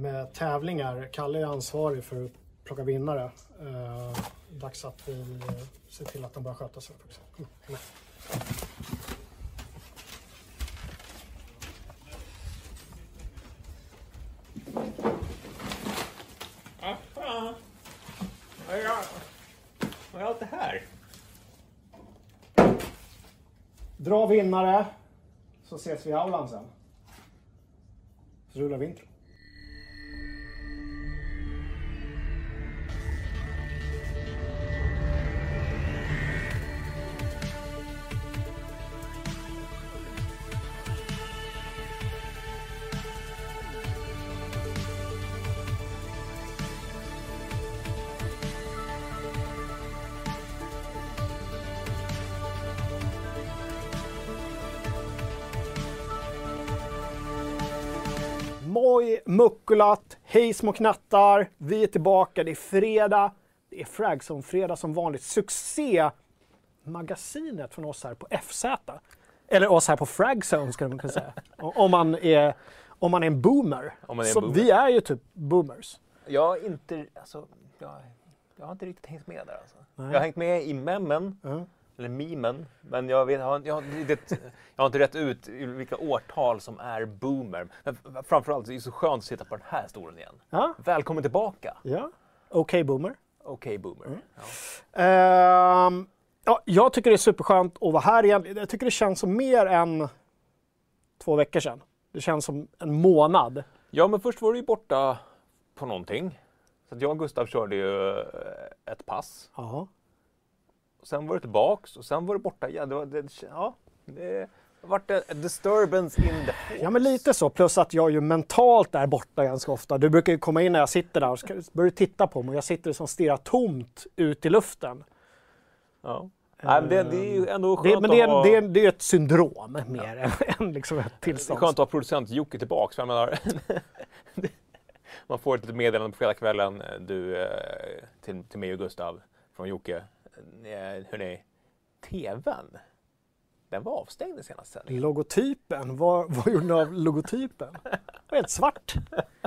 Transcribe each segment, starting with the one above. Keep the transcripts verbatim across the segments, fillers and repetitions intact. med tävlingar. Kalle är ansvarig för att plocka vinnare. Eh, dags att vi ser till att de börjar sköta sig. Kom, kom Vad Vad är allt det här? Dra vinnare, så ses vi i aulan sen. Så rullar vi intro. Moj, muckulat, hej små knattar, vi är tillbaka, det är fredag, det är Fragzone fredag som vanligt, succémagasinet från oss här på F Z, eller oss här på Fragzone skulle man kunna säga, om, man är, om man är en boomer, om man är en så boomer. Vi är ju typ boomers. Jag, inte, alltså, jag, jag har inte riktigt hängt med där alltså. Nej. Jag har hängt med i memmen. Mm. Eller mimen, men jag, vet, jag, har, jag, har, det, jag har inte rätt ut vilka årtal som är boomer. Men framförallt så är det så skönt att sitta på den här stolen igen. Ja. Välkommen tillbaka. Ja. Okej okay, boomer. Okej okay, boomer. Mm. Ja. Um, ja, jag tycker det är superskönt att vara här igen. Jag tycker det känns som mer än två veckor sedan. Det känns som en månad. Ja, men först var du ju borta på någonting. Så att jag och Gustav körde ju ett pass. Jaha. Sen var det tillbaks och sen var det borta. Ja, det, var, det, ja, det var en disturbance in the force. Ja, men lite så. Plus att jag ju mentalt är borta ganska ofta. Du brukar ju komma in när jag sitter där och ska, börjar titta på mig. Och jag sitter som stirrar tomt ut i luften. Ja. Nej, men det, det är ju ändå skönt det, men det är, att ha... det, är, det är ett syndrom mer ja. än liksom ett tillstånd. Det är skönt att ha producent Jocke tillbaks. Jag menar, man får ett litet meddelande på fredag kvällen du, till, till mig och Gustav från Jocke. Hörrni, tvn, den var avstängd i senaste sändningen. Logotypen, vad, vad gjorde ni av logotypen? Det var helt svart.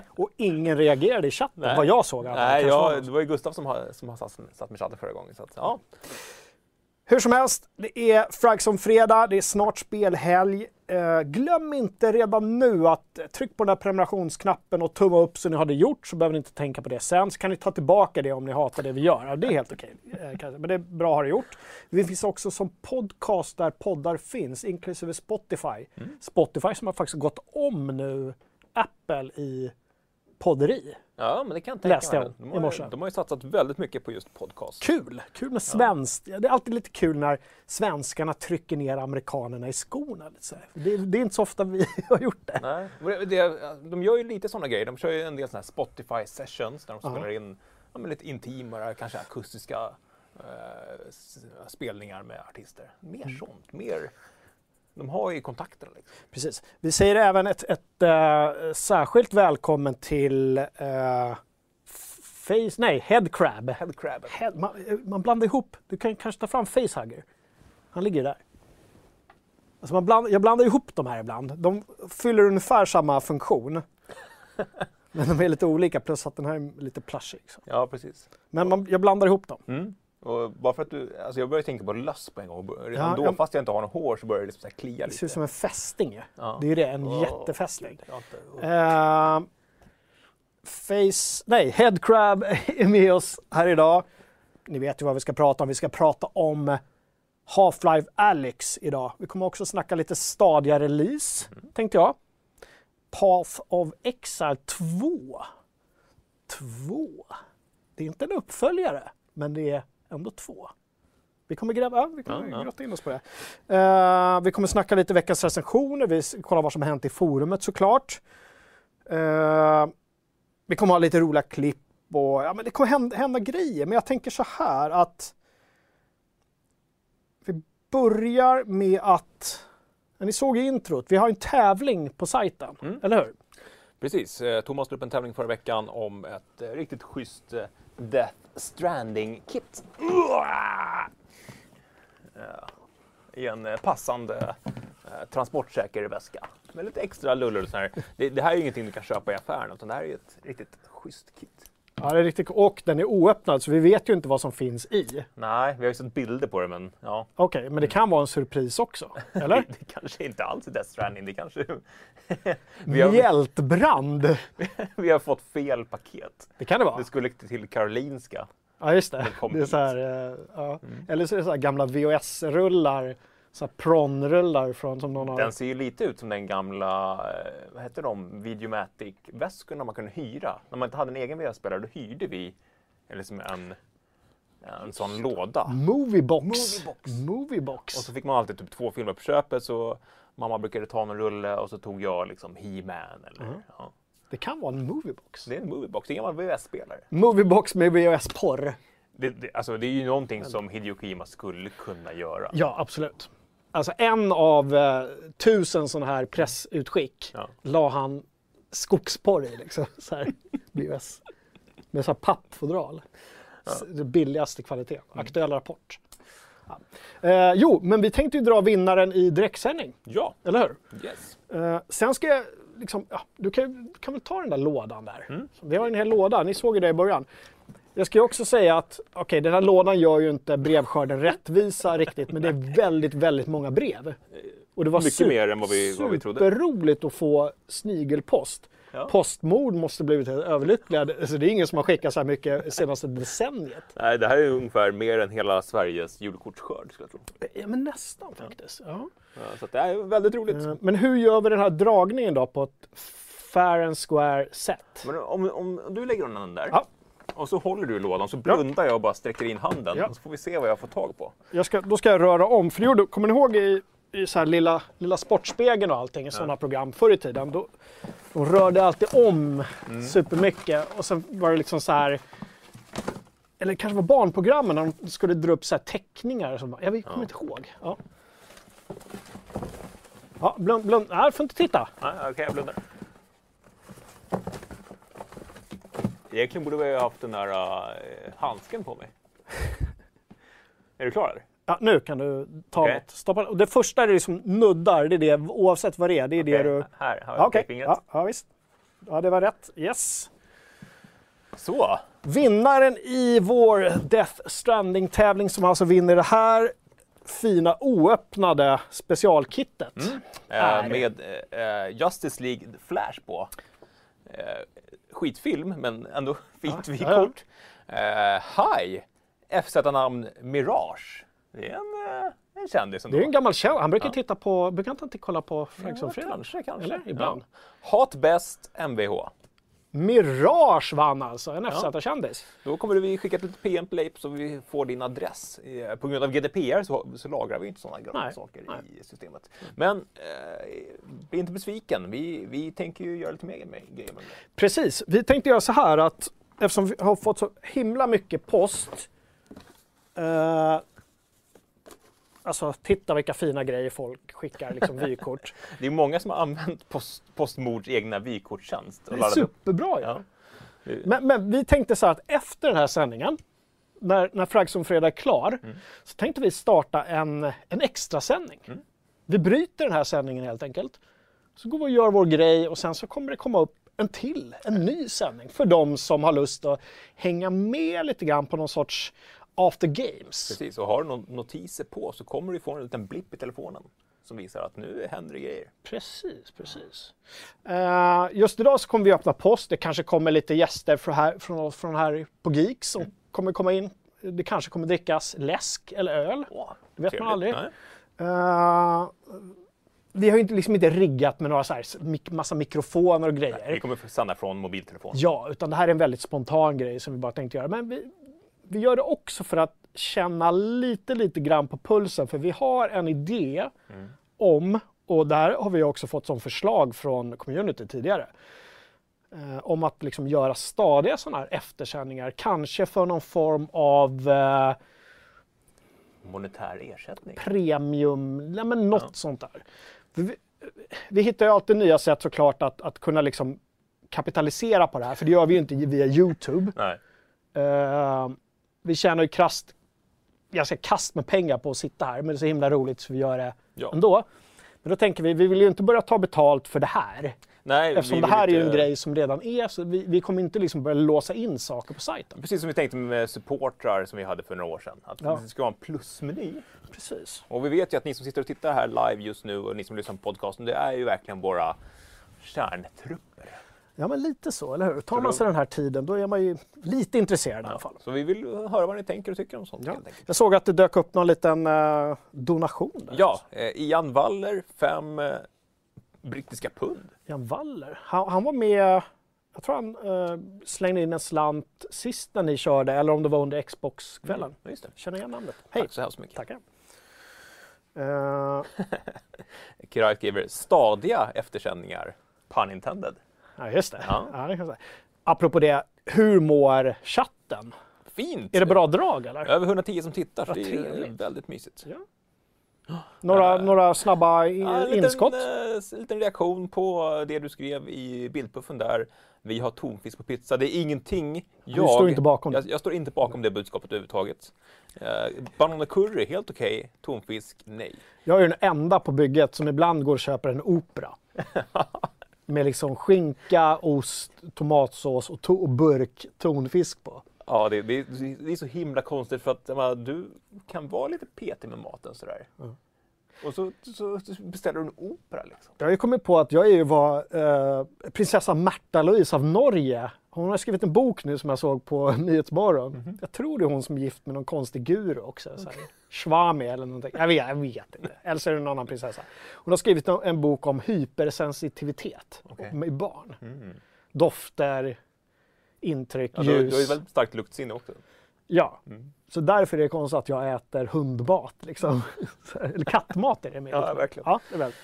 Och ingen reagerade i chatten, nej. Vad jag såg. Nej, jag, det var ju Gustav som har, som har satt, satt med chatten förra gången. Så att, ja. Hur som helst, det är Fragzone fredag, det är snart spelhelg. Eh, glöm inte redan nu att tryck på den här prenumerationsknappen och tumma upp så ni har det gjort, så behöver ni inte tänka på det sen. Så kan ni ta tillbaka det om ni hatar det vi gör. Ja, det är helt okej. Eh, men det är bra att ha det gjort. Vi finns också som podcast där poddar finns, inklusive Spotify. Mm. Spotify som har faktiskt gått om nu Apple i podderi. Ja, men det kan jag tänka mig. De har, de har ju satsat väldigt mycket på just podcast. Kul! Kul med svenskt. Ja. Det är alltid lite kul när svenskarna trycker ner amerikanerna i skorna. Det, det är inte så ofta vi har gjort det. Nej. det. De gör ju lite sådana grejer. De kör ju en del sådana här Spotify-sessions där de spelar uh-huh. in ja, men lite intimare, kanske akustiska eh, spelningar med artister. Mer mm. sånt, mer... De har ju kontakter. Liksom. Precis. Vi säger även ett, ett äh, särskilt välkommen till äh, face, nej, Headcrab. Headcrab. Head, man, man blandar ihop. Du kan kanske ta fram Facehugger. Han ligger där. Alltså man bland, jag blandar ihop de här ibland. De fyller ungefär samma funktion. Men de är lite olika, plus att den här är lite plushig. Så. Ja, precis. Men man, jag blandar ihop dem. Mm. Och bara för att du, alltså jag började tänka på löss på en gång. Redan ja, då, jag, fast jag inte har någon hår, så börjar det liksom så här klia lite. Det ser ut som en fästing. Ja. Det är ju det, en oh, jättefästing. Inte, oh. uh, face, nej, Headcrab är med oss här idag. Ni vet ju vad vi ska prata om. Vi ska prata om Half-Life Alyx idag. Vi kommer också snacka lite Stadia-release, mm. tänkte jag. Path of Exile två. två. Det är inte en uppföljare, men det är... ändå två. Vi kommer gräva, ja, vi kommer ja, grotta in oss på det. Uh, vi kommer snacka lite veckans recensioner. Vi kollar vad som har hänt i forumet såklart. Uh, vi kommer ha lite roliga klipp och ja, men det kommer hända, hända grejer. Men jag tänker så här att vi börjar med att, ni såg i introt, vi har en tävling på sajten, mm. eller hur? Precis. Thomas drog upp en tävling förra veckan om ett riktigt schysst Death Stranding kit. Uh! I en passande transportsäker väska med lite extra lullor och så här. Det, det här är ju ingenting du kan köpa i affären, utan det här är ju ett riktigt schysst kit. Ja, det är riktigt. Och den är oöppnad, så vi vet ju inte vad som finns i. Nej, vi har ju sett bilder på det, men ja. Okej, okay, men det kan mm. vara en surpris också, eller? det, det kanske inte alls är Death Stranding, det kanske... vi har... Mjältbrand! vi har fått fel paket. Det kan det vara. Det skulle till Karolinska. Ja, just det. Det, det är så här, ja. mm. Eller så är det så här gamla V H S-rullar, så här pronrullar från som någon har... Den ser ju lite ut som den gamla, vad heter de, Videomatic-väskorna man kunde hyra. När man inte hade en egen V H S-spelare, då hyrde vi liksom en, en sån låda. Moviebox. Moviebox. Moviebox. Och så fick man alltid typ två filmer på köpet, så mamma brukade ta en rulle och så tog jag liksom He-Man eller... Mm. Ja. Det kan vara en Moviebox. Det är en Moviebox, det är en gammal V H S-spelare. Moviebox med V H S-porr. Det, det, alltså, det är ju någonting som Hideo Kojima skulle kunna göra. Ja, absolut. Alltså en av eh, tusen sådana här pressutskick ja. la han skogsporr i liksom. Så här, B S. Med så här pappfodral. Ja. Det billigaste kvaliteten. Aktuell mm. rapport. Ja. Eh, jo, men vi tänkte ju dra vinnaren i direktsändning. Ja. Eller hur? Yes. Eh, sen ska jag liksom, ja, du kan, kan väl ta den där lådan där. Mm. Vi har en hel låda, ni såg ju det i början. Jag ska ju också säga att okej, den här lådan gör ju inte brevskörden rättvisa riktigt, men det är väldigt, väldigt många brev. Och det var mycket super, mer än vad vi, vad vi trodde. Superroligt att få snigelpost. Ja. Postmord måste blivit överlyckliga. Alltså, det är ingen som har skickat så här mycket senaste decenniet. Nej, det här är ungefär mer än hela Sveriges julkortsskörd, skulle jag tro. Ja, men nästan faktiskt. Ja. Ja, så det är väldigt roligt. Men hur gör vi den här dragningen då på ett fair and square sätt? Men om, om du lägger undan den där... Ja. Och så håller du lådan, så blundar ja. jag och bara sträcker in handen. Ja. Och så får vi se vad jag får tag på. Jag ska, då ska jag röra om. För då, kommer ni ihåg i, i så här lilla, lilla sportspegeln och allting i ja. sådana program förr i tiden? Då, då rörde jag alltid om mm. supermycket. Och sen var det liksom så här... Eller kanske var barnprogrammen när de skulle dra upp så här teckningar. Som, jag kommer ja. inte ihåg. Ja, ja blund, blund. Nej, får inte titta. Nej, okej, okay, jag blundar. Egentligen borde vi ha haft den där uh, handsken på mig. Är du klar? Ja, nu kan du ta okay. något. Stoppa. Det första är det som nuddar, det är det, oavsett vad det är. Det är okay. det du... Här har jag okay. fingret. Ja, ja, visst. Ja, det var rätt. Yes. Så. Vinnaren i vår Death Stranding-tävling som alltså vinner det här fina oöppnade specialkittet. Mm. Är... Med uh, Justice League Flash på. Uh, skitfilm, men ändå fint vikort. Ja. Uh, hi! F Z-namn Mirage. Det är en, uh, en kändis. Det är en gammal kändis. Han brukar ja. titta på, brukar han inte kolla på Fragzone? Ja, kanske, kanske. Eller, ibland. Ja. Hat best M V H. Mirage vann alltså, en F Z-kändis. Ja. Då kommer vi skicka ett litet P M-play så vi får din adress. På grund av G D P R så, så lagrar vi inte sådana gröna saker Nej. i systemet. Men eh, bli inte besviken, vi, vi tänker ju göra lite mer med grejer. Precis, vi tänkte göra så här att eftersom vi har fått så himla mycket post. Eh, Alltså, titta vilka fina grejer folk skickar, liksom vykort. Det är många som har använt post, Postmords egna vykortstjänst. Det är superbra, ja. ja. Men, men vi tänkte så här att efter den här sändningen, när, när Fragzone Fredag är klar, mm. så tänkte vi starta en, en extra sändning. Mm. Vi bryter den här sändningen helt enkelt. Så går vi och gör vår grej och sen så kommer det komma upp en till, en ny sändning. För de som har lust att hänga med lite grann på någon sorts... After Games. Precis, och har du någon notiser på så kommer du få en liten blipp i telefonen som visar att nu händer det grejer. Precis, precis. Uh, just idag så kommer vi öppna post. Det kanske kommer lite gäster från här, från, från här på Geeks som mm. kommer komma in. Det kanske kommer drickas läsk eller öl. Oh, det vet trevligt. man aldrig. Uh, vi har ju inte, liksom inte riggat med några så här mik- massa mikrofoner och grejer. Nej, vi kommer stanna från mobiltelefon. Ja, utan det här är en väldigt spontan grej som vi bara tänkte göra. Men vi... Vi gör det också för att känna lite, lite grann på pulsen. För vi har en idé mm. om, och där har vi också fått som förslag från community tidigare. Eh, om att liksom göra stadiga sådana här eftersändningar. Kanske för någon form av... Eh, monetär ersättning. Premium, nej men något ja. sånt där. Vi, vi hittar ju alltid nya sätt såklart att, att kunna liksom kapitalisera på det här. För det gör vi ju inte via YouTube. Nej. Eh, Vi tjänar ju krasst, jag ska kast med pengar på att sitta här, men det är så himla roligt så vi gör det ja. ändå. Men då tänker vi, vi vill ju inte börja ta betalt för det här. Nej, eftersom det här inte... är ju en grej som redan är, så vi, vi kommer inte liksom börja låsa in saker på sajten. Precis som vi tänkte med supportrar som vi hade för några år sedan. Att ja. Det ska vara en plusmeny. Precis. Och vi vet ju att ni som sitter och tittar här live just nu och ni som lyssnar på podcasten, det är ju verkligen våra kärntrupper. Ja, men lite så, eller hur? Tar man sig den här tiden, då är man ju lite intresserad ja. I alla fall. Så vi vill höra vad ni tänker och tycker om sånt. Ja. Jag såg att det dök upp någon liten eh, donation där. Ja, eh, Ian Waller, fem eh, brittiska pund. Ian Waller, han, han var med, jag tror han eh, slängde in en slant sist när ni körde, eller om det var under Xbox-kvällen. Mm, just det. Känner igen namnet. Hej. Tack så hemskt mycket. Tackar. Uh... Kirai skriver, stadiga eftersändningar, pun intended. Ja, just det. Ja. Ja, det kan jag säga. Apropå det, hur mår chatten? Fint! Är det bra drag eller? Över hundratio som tittar, så det är väldigt mysigt. Ja. Några, äh, några snabba i, ja, liten, inskott? En liten reaktion på det du skrev i bildpuffen där. Vi har tonfisk på pizza. Det är ingenting. Jag, du står inte bakom jag, jag står inte bakom det budskapet överhuvudtaget. Uh, banan och curry, helt okej. Okay. Tonfisk, nej. Jag är den enda på bygget som ibland går och köper en opera. Med liksom skinka, ost, tomatsås och, to och burk tonfisk på. Ja, det, det, det är så himla konstigt för att man, du kan vara lite petig med maten sådär. Mm. Och så, så, så beställer du en opera liksom. Jag har ju kommit på att jag är ju var eh, prinsessa Märtha Louise av Norge. Hon har skrivit en bok nu som jag såg på Nyhetsmorgon. Mm -hmm. Jag tror det är hon som är gift med någon konstig guru också. Okay. Schwami eller någonting. Jag vet, jag vet inte. Eller så är det någon annan prinsessa. Hon har skrivit en bok om hypersensitivitet okay. med barn. Mm. Dofter, intryck, ja, ljus. Du har ju väldigt starkt luktsinne också. Ja, mm. Så därför är det konstigt att jag äter hundmat. Liksom. Eller kattmat är det mer. Ja, verkligen. Ja, det är väldigt.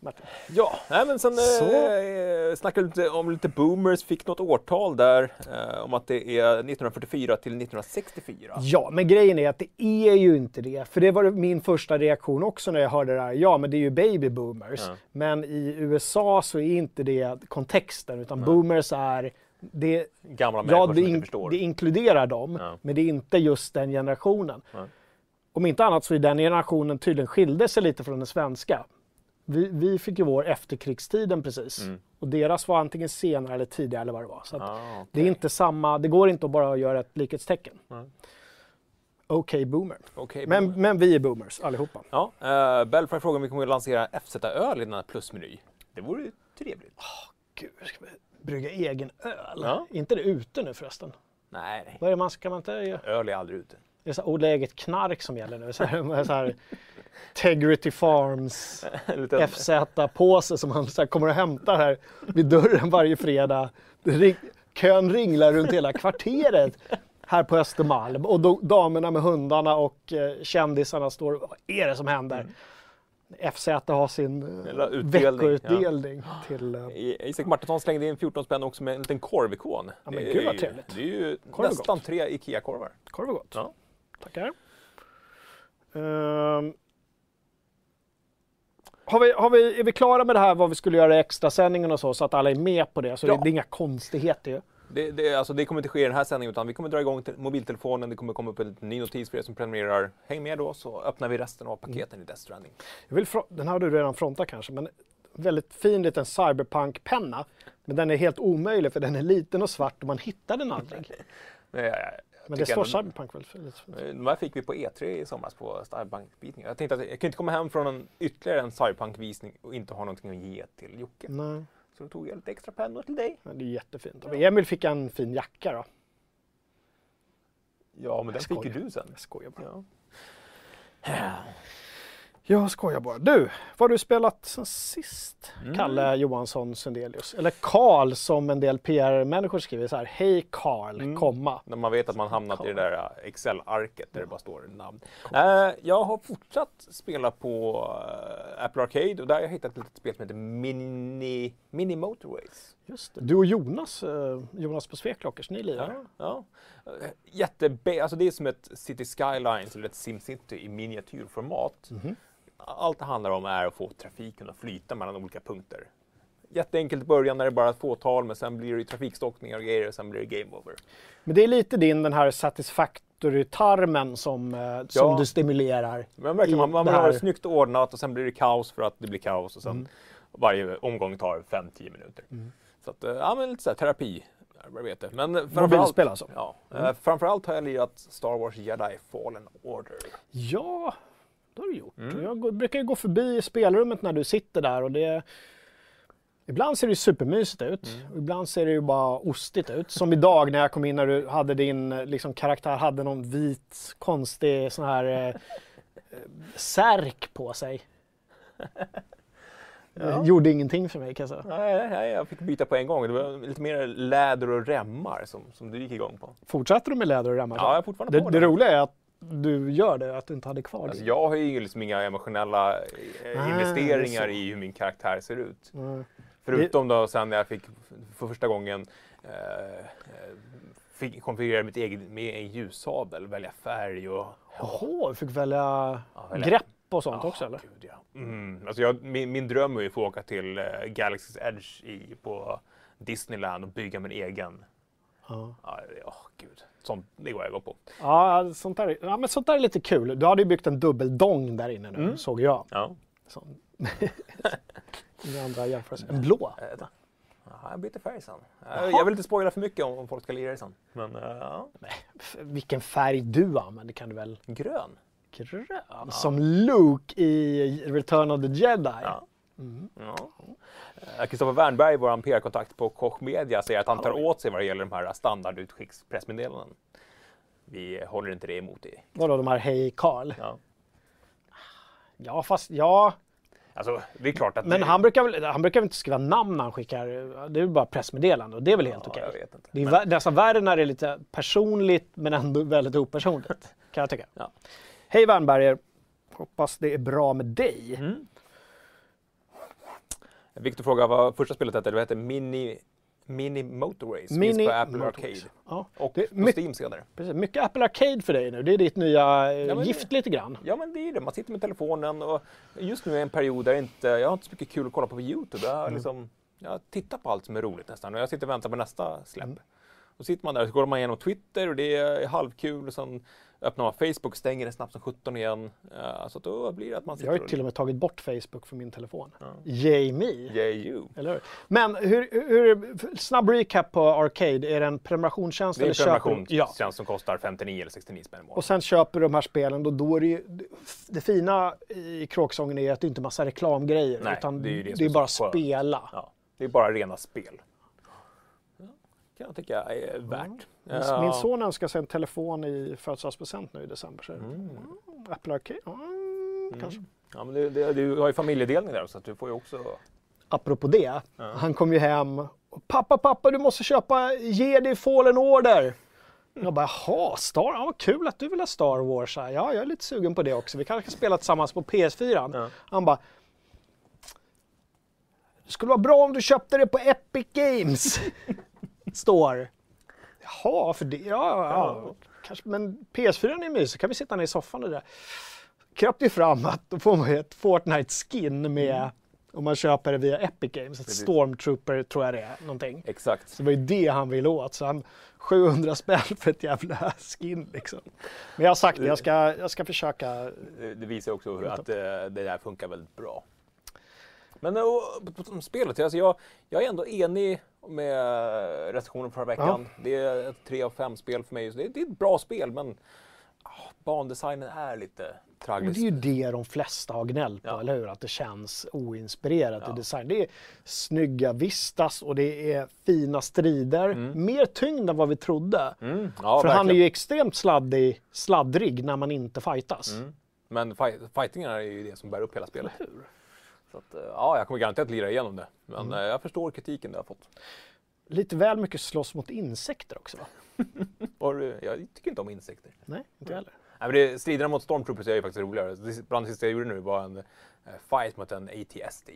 Martin. Ja, nej, men sen eh, snackade lite om lite boomers, fick något årtal där eh, om att det är nittonhundrafyrtiofyra till nittonhundrasextiofyra. Ja, men grejen är att det är ju inte det. För det var min första reaktion också när jag hörde det här. Ja, men det är ju baby boomers. Mm. Men i U S A så är inte det kontexten, utan mm. boomers är... Det, gamla människor ja, det, som inte förstår. Det inkluderar dem, mm. men det är inte just den generationen. Mm. Om inte annat så är den generationen tydligen skilde sig lite från den svenska. Vi, vi fick ju vår efterkrigstiden precis. Mm. Och deras var antingen senare eller tidigare eller vad det var. Så att ah, okay. det är inte samma, det går inte att bara göra ett likhetstecken. Mm. Okej okay, boomer. Okay, boomer. Men, men vi är boomers allihopa. Ja, uh, Belfry frågar om vi kommer att lansera F Z-öl i den här plusmeny. Det vore ju trevligt. Åh, gud, ska vi brygga egen öl? Ja. Är inte det ute nu förresten? Nej. Vad är det man ska man inte göra? Öl är aldrig ute. Det är så här odla eget knark som gäller nu. Så här, så här, Tegrity Farms F Z-påse som han så här kommer att hämta här vid dörren varje fredag. Ring, kön ringlar runt hela kvarteret här på Östermalm. Och då, damerna med hundarna och eh, kändisarna står. Vad är det som händer? Mm. F Z har sin utdelning, veckoutdelning ja. Till... Uh... Isak Martinsson slängde in fjorton spänn också med en liten korvikon. Ja, men gud vad trevligt. Det är ju korv nästan gott. Tre Ikea-korvar. Korv och gott. Ja. Tackar. Um, har vi, har vi, är vi klara med det här vad vi skulle göra i extrasändningen och så, så att alla är med på det? Så ja. det, det är inga konstigheter ju. Det, det, alltså det kommer inte ske i den här sändningen utan vi kommer dra igång till mobiltelefonen, det kommer komma upp en ny notis för er som prenumererar. Häng med då så öppnar vi resten av paketen mm. i Death Stranding. Jag vill den har du redan frontat kanske, men väldigt fin liten cyberpunk-penna. Men den är helt omöjlig för den är liten och svart och man hittar den aldrig. Men det står Cyberpunk väl? De här fick vi på E tre i somras på Cyberpunk-visningen. Jag tänkte att jag kan inte komma hem från en, ytterligare en Cyberpunk-visning och inte ha någonting att ge till Jocke. Nej. Så då tog jag lite extra pennor till dig. Ja, det är jättefint. Ja. Emil fick en fin jacka då. Ja, men jag den skojar. Fick ju du sen. Jag skojar bara. Ja. Jag skojar bara. Du, vad har du spelat sen sist? Mm. Kalle Johansson Sundelius. Eller Karl som en del P R-människor skriver så här. Hej Karl, mm. komma. När man vet att man hamnat Carl. I det där Excel-arket där ja. Det bara står namn. Uh, jag har fortsatt spela på uh, Apple Arcade och där har jag hittat ett spel som heter Mini, Mini Motorways. Just det. Du och Jonas, uh, Jonas på Sveklockers, ni lirar. Ja, ja. Uh, jättebe- alltså det är som ett City Skylines eller ett SimCity i miniatyrformat. Mm-hmm. Allt det handlar om är att få trafiken att flyta mellan olika punkter. Jätteenkelt i början när det är bara ett fåtal, men sen blir det trafikstockningar och grejer och sen blir det game over. Men det är lite din den här satisfakt motor i tarmen som, ja. som du stimulerar. Men verkligen, man, man har det snyggt ordnat och sen blir det kaos för att det blir kaos och sen mm. varje omgång tar fem till tio minuter. Mm. Så att, ja men lite så här terapi. Men framförallt, alltså. ja, mm. framförallt har jag lirat Star Wars Jedi Fallen Order. Ja, det har du gjort. Mm. Jag går, brukar ju gå förbi spelrummet när du sitter där och det... Ibland ser det supermysigt ut, mm. ibland ser det ju bara ostigt ut. Som idag när jag kom in när du hade din liksom, karaktär hade någon vit, konstig sån här eh, särk på sig. Ja. Gjorde ingenting för mig kan jag säga. Nej, nej, jag fick byta på en gång. Det var lite mer läder och remmar som, som du gick igång på. Fortsätter du med läder och remmar? Ja, jag fortfarande det, på det. Det roliga är att du gör det, att du inte hade kvar alltså, det. Jag har ju liksom inga emotionella ah, investeringar i hur min karaktär ser ut. Mm. Förutom då sen när jag fick för första gången eh, fick konfigurera mitt eget med en ljussabel, välja färg och... Jaha, du fick välja, ja, välja grepp och sånt oh, också eller? Gud, ja. Mm. Alltså jag, min, min dröm är ju att få åka till eh, Galaxy's Edge i, på Disneyland och bygga min egen. Ja. Ja, oh, gud. Sånt, det går jag gå på. Ja, sånt där, ja, men sånt där är lite kul. Du hade ju byggt en dubbeldong där inne nu, mm. såg jag. Ja. Sån. andra jämförelser. En blå. Äh, Aha, jag byter färg sen. Jaha. Jag vill inte spoila för mycket om, om folk ska lira det sen. Men, ja. Nej, vilken färg du använder kan du väl... Grön. Grön. Ja. Som Luke i Return of the Jedi. Ja. Mm. Ja. Kristoffer Wernberg, vår P R-kontakt på Koch Media, säger att han tar åt sig vad det gäller de här standardutskickspressmeddelanden. Vi håller inte det emot det. Vadå, de här hej Karl? Ja. Ja, fast ja... Alltså, det är klart att men det... han, brukar väl, han brukar väl inte skriva namn när han skickar, det är bara pressmeddelande och det är väl helt ja, okej. Jag vet inte. Det är men... nästan värre när det är lite personligt men ändå väldigt opersonligt, kan jag tycka. Ja. Hej Wernberger, hoppas det är bra med dig. Mm. Viktor frågar vad första spelet hette, det hette Mini, Mini Motorways, Mini finns på Apple Motorways. Arcade ja. Och det, på my, Steam senare. Precis, mycket Apple Arcade för dig nu, det är ditt nya ja, men, gift lite grann. Ja men det är det, man sitter med telefonen och just nu är en period där jag inte, jag har inte så mycket kul att kolla på, på YouTube. Jag, mm. liksom, jag tittar på allt som är roligt nästan och jag sitter och väntar på nästa släpp. Mm. Och sitter man där och så går man igenom Twitter och det är halvkul och sen öppnar man Facebook och stänger det snabbt som sjutton igen. Uh, så då blir det att man sitter. Jag har ju till och med tagit bort Facebook från min telefon. Ja. Yay me! Yay you! Eller hur? Men hur, hur, snabb recap på Arcade, är det en prenumerationstjänst? Det är en prenumerationstjänst ja. som kostar femtionio eller sextionio spänn i månaden. Och sen köper du de här spelen och då är det ju, det fina i kråksången är att det inte är massa reklamgrejer. Nej, utan det är, det det är bara så. spela. Ja. Det är bara rena spel. Kan jag tycka är värt. Mm. Ja. Min son önskar sig en telefon i födelsedagspresent nu i december. Så mm. Apple Arcade, mm, mm. kanske. Ja, men det, det, du har ju familjedelning där så att du får ju också... Apropå det, ja. han kom ju hem. Pappa, pappa, du måste köpa Jedi Fallen Order. Jag bara, jaha, Star, ja, vad kul att du vill ha Star Wars. Ja, jag är lite sugen på det också. Vi kanske kan spela tillsammans på P S fyra. Ja. Han bara... Det skulle vara bra om du köpte det på Epic Games. Står. Jaha, för det... Ja, ja. Kanske, men P S fyra är mysig. Kan vi sitta ner i soffan och det där? Kröpt ju fram att då får man ett Fortnite-skin med... Mm. Om man köper det via Epic Games. Ett Stormtrooper tror jag det är. Någonting. Exakt. Så det var ju det han ville åt. Så han sjuhundra spänn för ett jävla skin liksom. Men jag har sagt det. Jag ska, jag ska försöka... Det visar också hur att det där funkar väldigt bra. Men på spelet, alltså jag, jag är ändå enig med recensionen förra veckan. Ja. Det är ett tre av fem spel för mig. Det är, det är ett bra spel, men oh, bandesignen är lite tragisk. Det är ju det de flesta har gnällt på, ja. eller hur? Att det känns oinspirerat ja. i design. Det är snygga vistas och det är fina strider. Mm. Mer tyngd än vad vi trodde. Mm. Ja, för verkligen. Han är ju extremt sladdig, sladdrig när man inte fightas. Mm. Men fight, fightingarna är ju det som bär upp hela spelet. Hur? Så att, ja, jag kommer garanterat lira igenom det. Men mm. jag förstår kritiken det har fått. Lite väl mycket slåss mot insekter också, va? Och, jag tycker inte om insekter. Nej, inte heller. Nej, men det, striderna mot Stormtroopers är ju faktiskt roligare. Bland det sista jag gjorde nu var en fight mot en A T S T.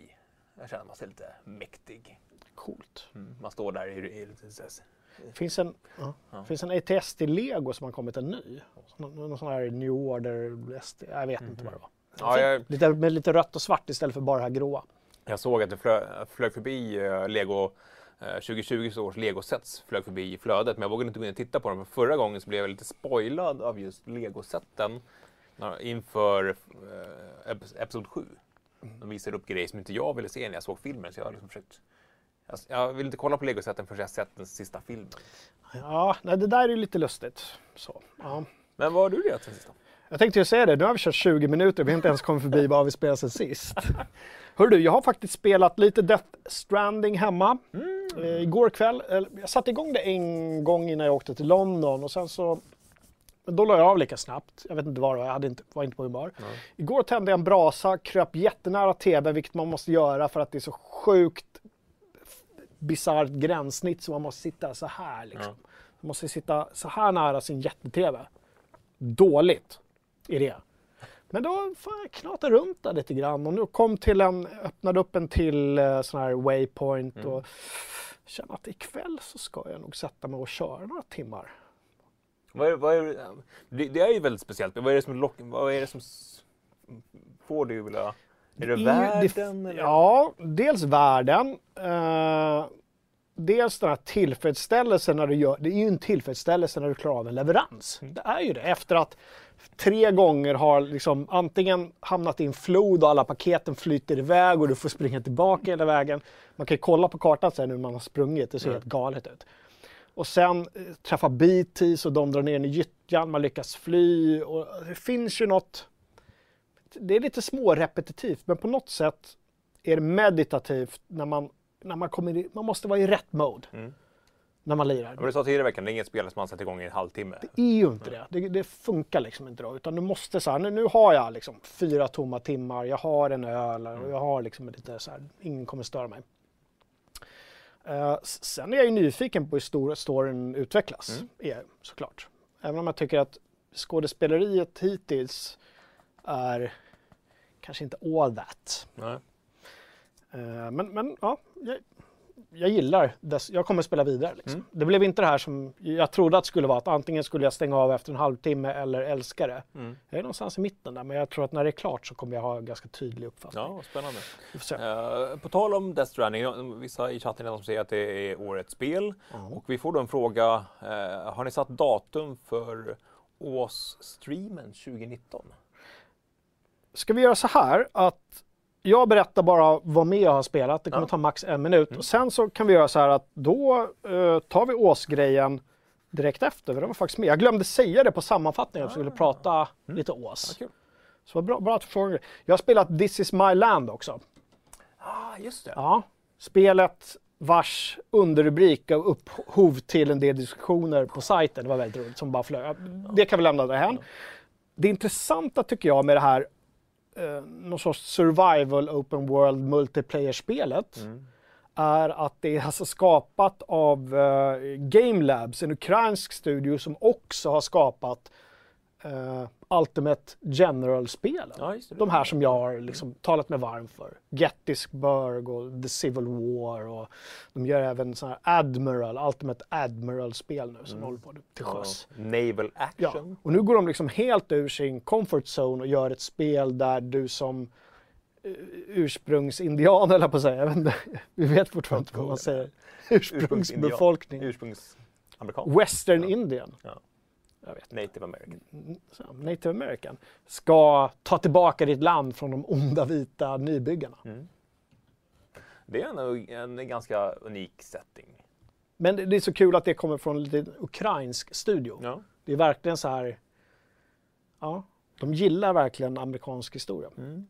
Jag känner man sig lite mäktig. Coolt. Mm, man står där i... i, i, i, i. Finns en, ja. Ja. Finns en A T S T-lego som har kommit en ny? Någon, någon sån här New Order... S T, jag vet mm. inte vad det var. Ja, jag... lite, med lite rött och svart istället för bara det här gråa. Jag såg att det flö, flög förbi uh, Lego tjugotjugo års Lego-sets flög förbi i flödet, men jag vågade inte gå in och titta på dem. För förra gången så blev jag lite spoilad av just Lego-setten inför eh, episod sju. De visade upp grejer som inte jag ville se när jag såg filmen, så jag har liksom försökt... Alltså, jag vill inte kolla på Lego-setten förrän jag sett den sista filmen. Ja, nej, det där är ju lite lustigt. Så, ja. Men vad har du gjort sen sist då? Jag tänkte ju säga det, nu har vi kört tjugo minuter och vi har inte ens kommit förbi vad vi spelade sen sist. Hör du, jag har faktiskt spelat lite Death Stranding hemma mm. e, igår kväll. Jag satte igång det en gång innan jag åkte till London och sen så... Då la jag av lika snabbt. Jag vet inte var det var, jag hade inte, var inte på humör. Mm. Igår tände jag en brasa, kröp jättenära T V, vilket man måste göra för att det är så sjukt bizarrt gränssnitt så man måste sitta så här liksom. Mm. Man måste sitta så här nära sin jätte-T V. Dåligt är det. Men då knatade jag runt där lite grann och nu kom till en, öppnade upp en till sån här waypoint mm. och kände att ikväll så ska jag nog sätta mig och köra några timmar. Vad är, vad är, det, det är ju väldigt speciellt, men vad är det som, lock, vad är det som får dig att vilja... Är det, det världen? Det, ja, dels världen. Eh, dels den här tillfredsställelsen när du gör... Det är ju en tillfredsställelse när du klarar av en leverans. Mm. Det är ju det. Efter att tre gånger har liksom antingen hamnat i en flod och alla paketen flyter iväg och du får springa tillbaka hela vägen. Man kan ju kolla på kartan sen hur man har sprungit. Det ser mm. helt galet ut. Och sen eh, träffa B T s och de drar ner i gyttjan, man lyckas fly. Och det finns ju något... Det är lite smårepetitivt, men på något sätt är det meditativt när man, när man kommer i, man måste vara i rätt mode mm. när man lirar. Men du sa tidigare i veckan, det är inget spel som man sätter igång i en halvtimme. Det är ju inte mm. det. det. Det funkar liksom inte då, utan du måste så här, nu, nu har jag liksom fyra tomma timmar, jag har en öl och mm. jag har liksom lite så här, ingen kommer störa mig. Uh, sen är jag ju nyfiken på hur stor storyn utvecklas, mm. är, såklart. Även om jag tycker att skådespeleriet hittills är kanske inte all that. Nej. Uh, men, men ja, jag, jag gillar dess, jag kommer spela vidare. Liksom. Mm. Det blev inte det här som jag trodde att det skulle vara, att antingen skulle jag stänga av efter en halvtimme eller älska det. Mm. Jag är någonstans i mitten där, men jag tror att när det är klart så kommer jag ha en ganska tydlig uppfattning. Ja, spännande. Uh, på tal om Death Stranding, vissa i chatten som säger att det är årets spel. Mm. Och vi får då en fråga, uh, har ni satt datum för Ås-streamen tjugonitton? Ska vi göra så här att jag berättar bara vad mer jag har spelat. Det kommer ja. ta max en minut. Mm. Och sen så kan vi göra så här att då eh, tar vi Ås-grejen direkt efter. För det var faktiskt med. Jag glömde säga det på sammanfattningen. Jag skulle ah. prata mm. lite Ås. Ja, så bra, bra att fråga. Jag har spelat This is My Land också. Ah, just det. Ja, spelet vars underrubrik av upphov till en del diskussioner på sajten. Det var väldigt roligt som bara flög. Det kan vi lämna det här. Det intressanta tycker jag med det här Eh, någon sorts survival open world multiplayer-spelet mm. är att det är alltså skapat av eh, Game Labs, en ukrainsk studio som också har skapat eh, Ultimate General-spelen. Ja, de här som jag har liksom, mm. talat med varm för. Gettysburg och The Civil War, och de gör även såna här Admiral, Ultimate Admiral-spel nu som mm. håller på till sjöss. Ja. Naval Action. Ja. Och nu går de liksom helt ur sin comfort zone och gör ett spel där du som uh, ursprungsindian, eller på att säga, jag vet inte, vi vet fortfarande inte vad man säger. Ursprungsbefolkning. Ursprungsamerikan. Western ja. Indian. Ja. Jag vet Native American. Native American ska ta tillbaka ditt land från de onda vita nybyggarna. Mm. Det är en, en ganska unik setting. Men det, det är så kul att det kommer från en liten ukrainsk studio. Ja. Det är verkligen så här, ja, de gillar verkligen amerikansk historia. Mm.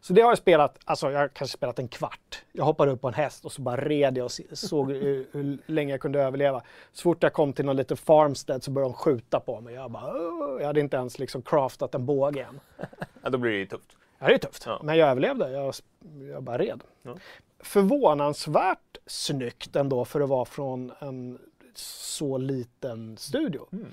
Så det har jag spelat, alltså jag har kanske spelat en kvart. Jag hoppade upp på en häst och så bara red jag och såg hur, hur länge jag kunde överleva. Så fort jag kom till någon liten farmstead så började de skjuta på mig. Jag bara, åh, jag hade inte ens liksom craftat en båge än. Ja, då blir det ju tufft. Ja, det är tufft. Ja. Men jag överlevde, jag, jag bara red. Ja. Förvånansvärt snyggt ändå för att vara från en så liten studio. Mm.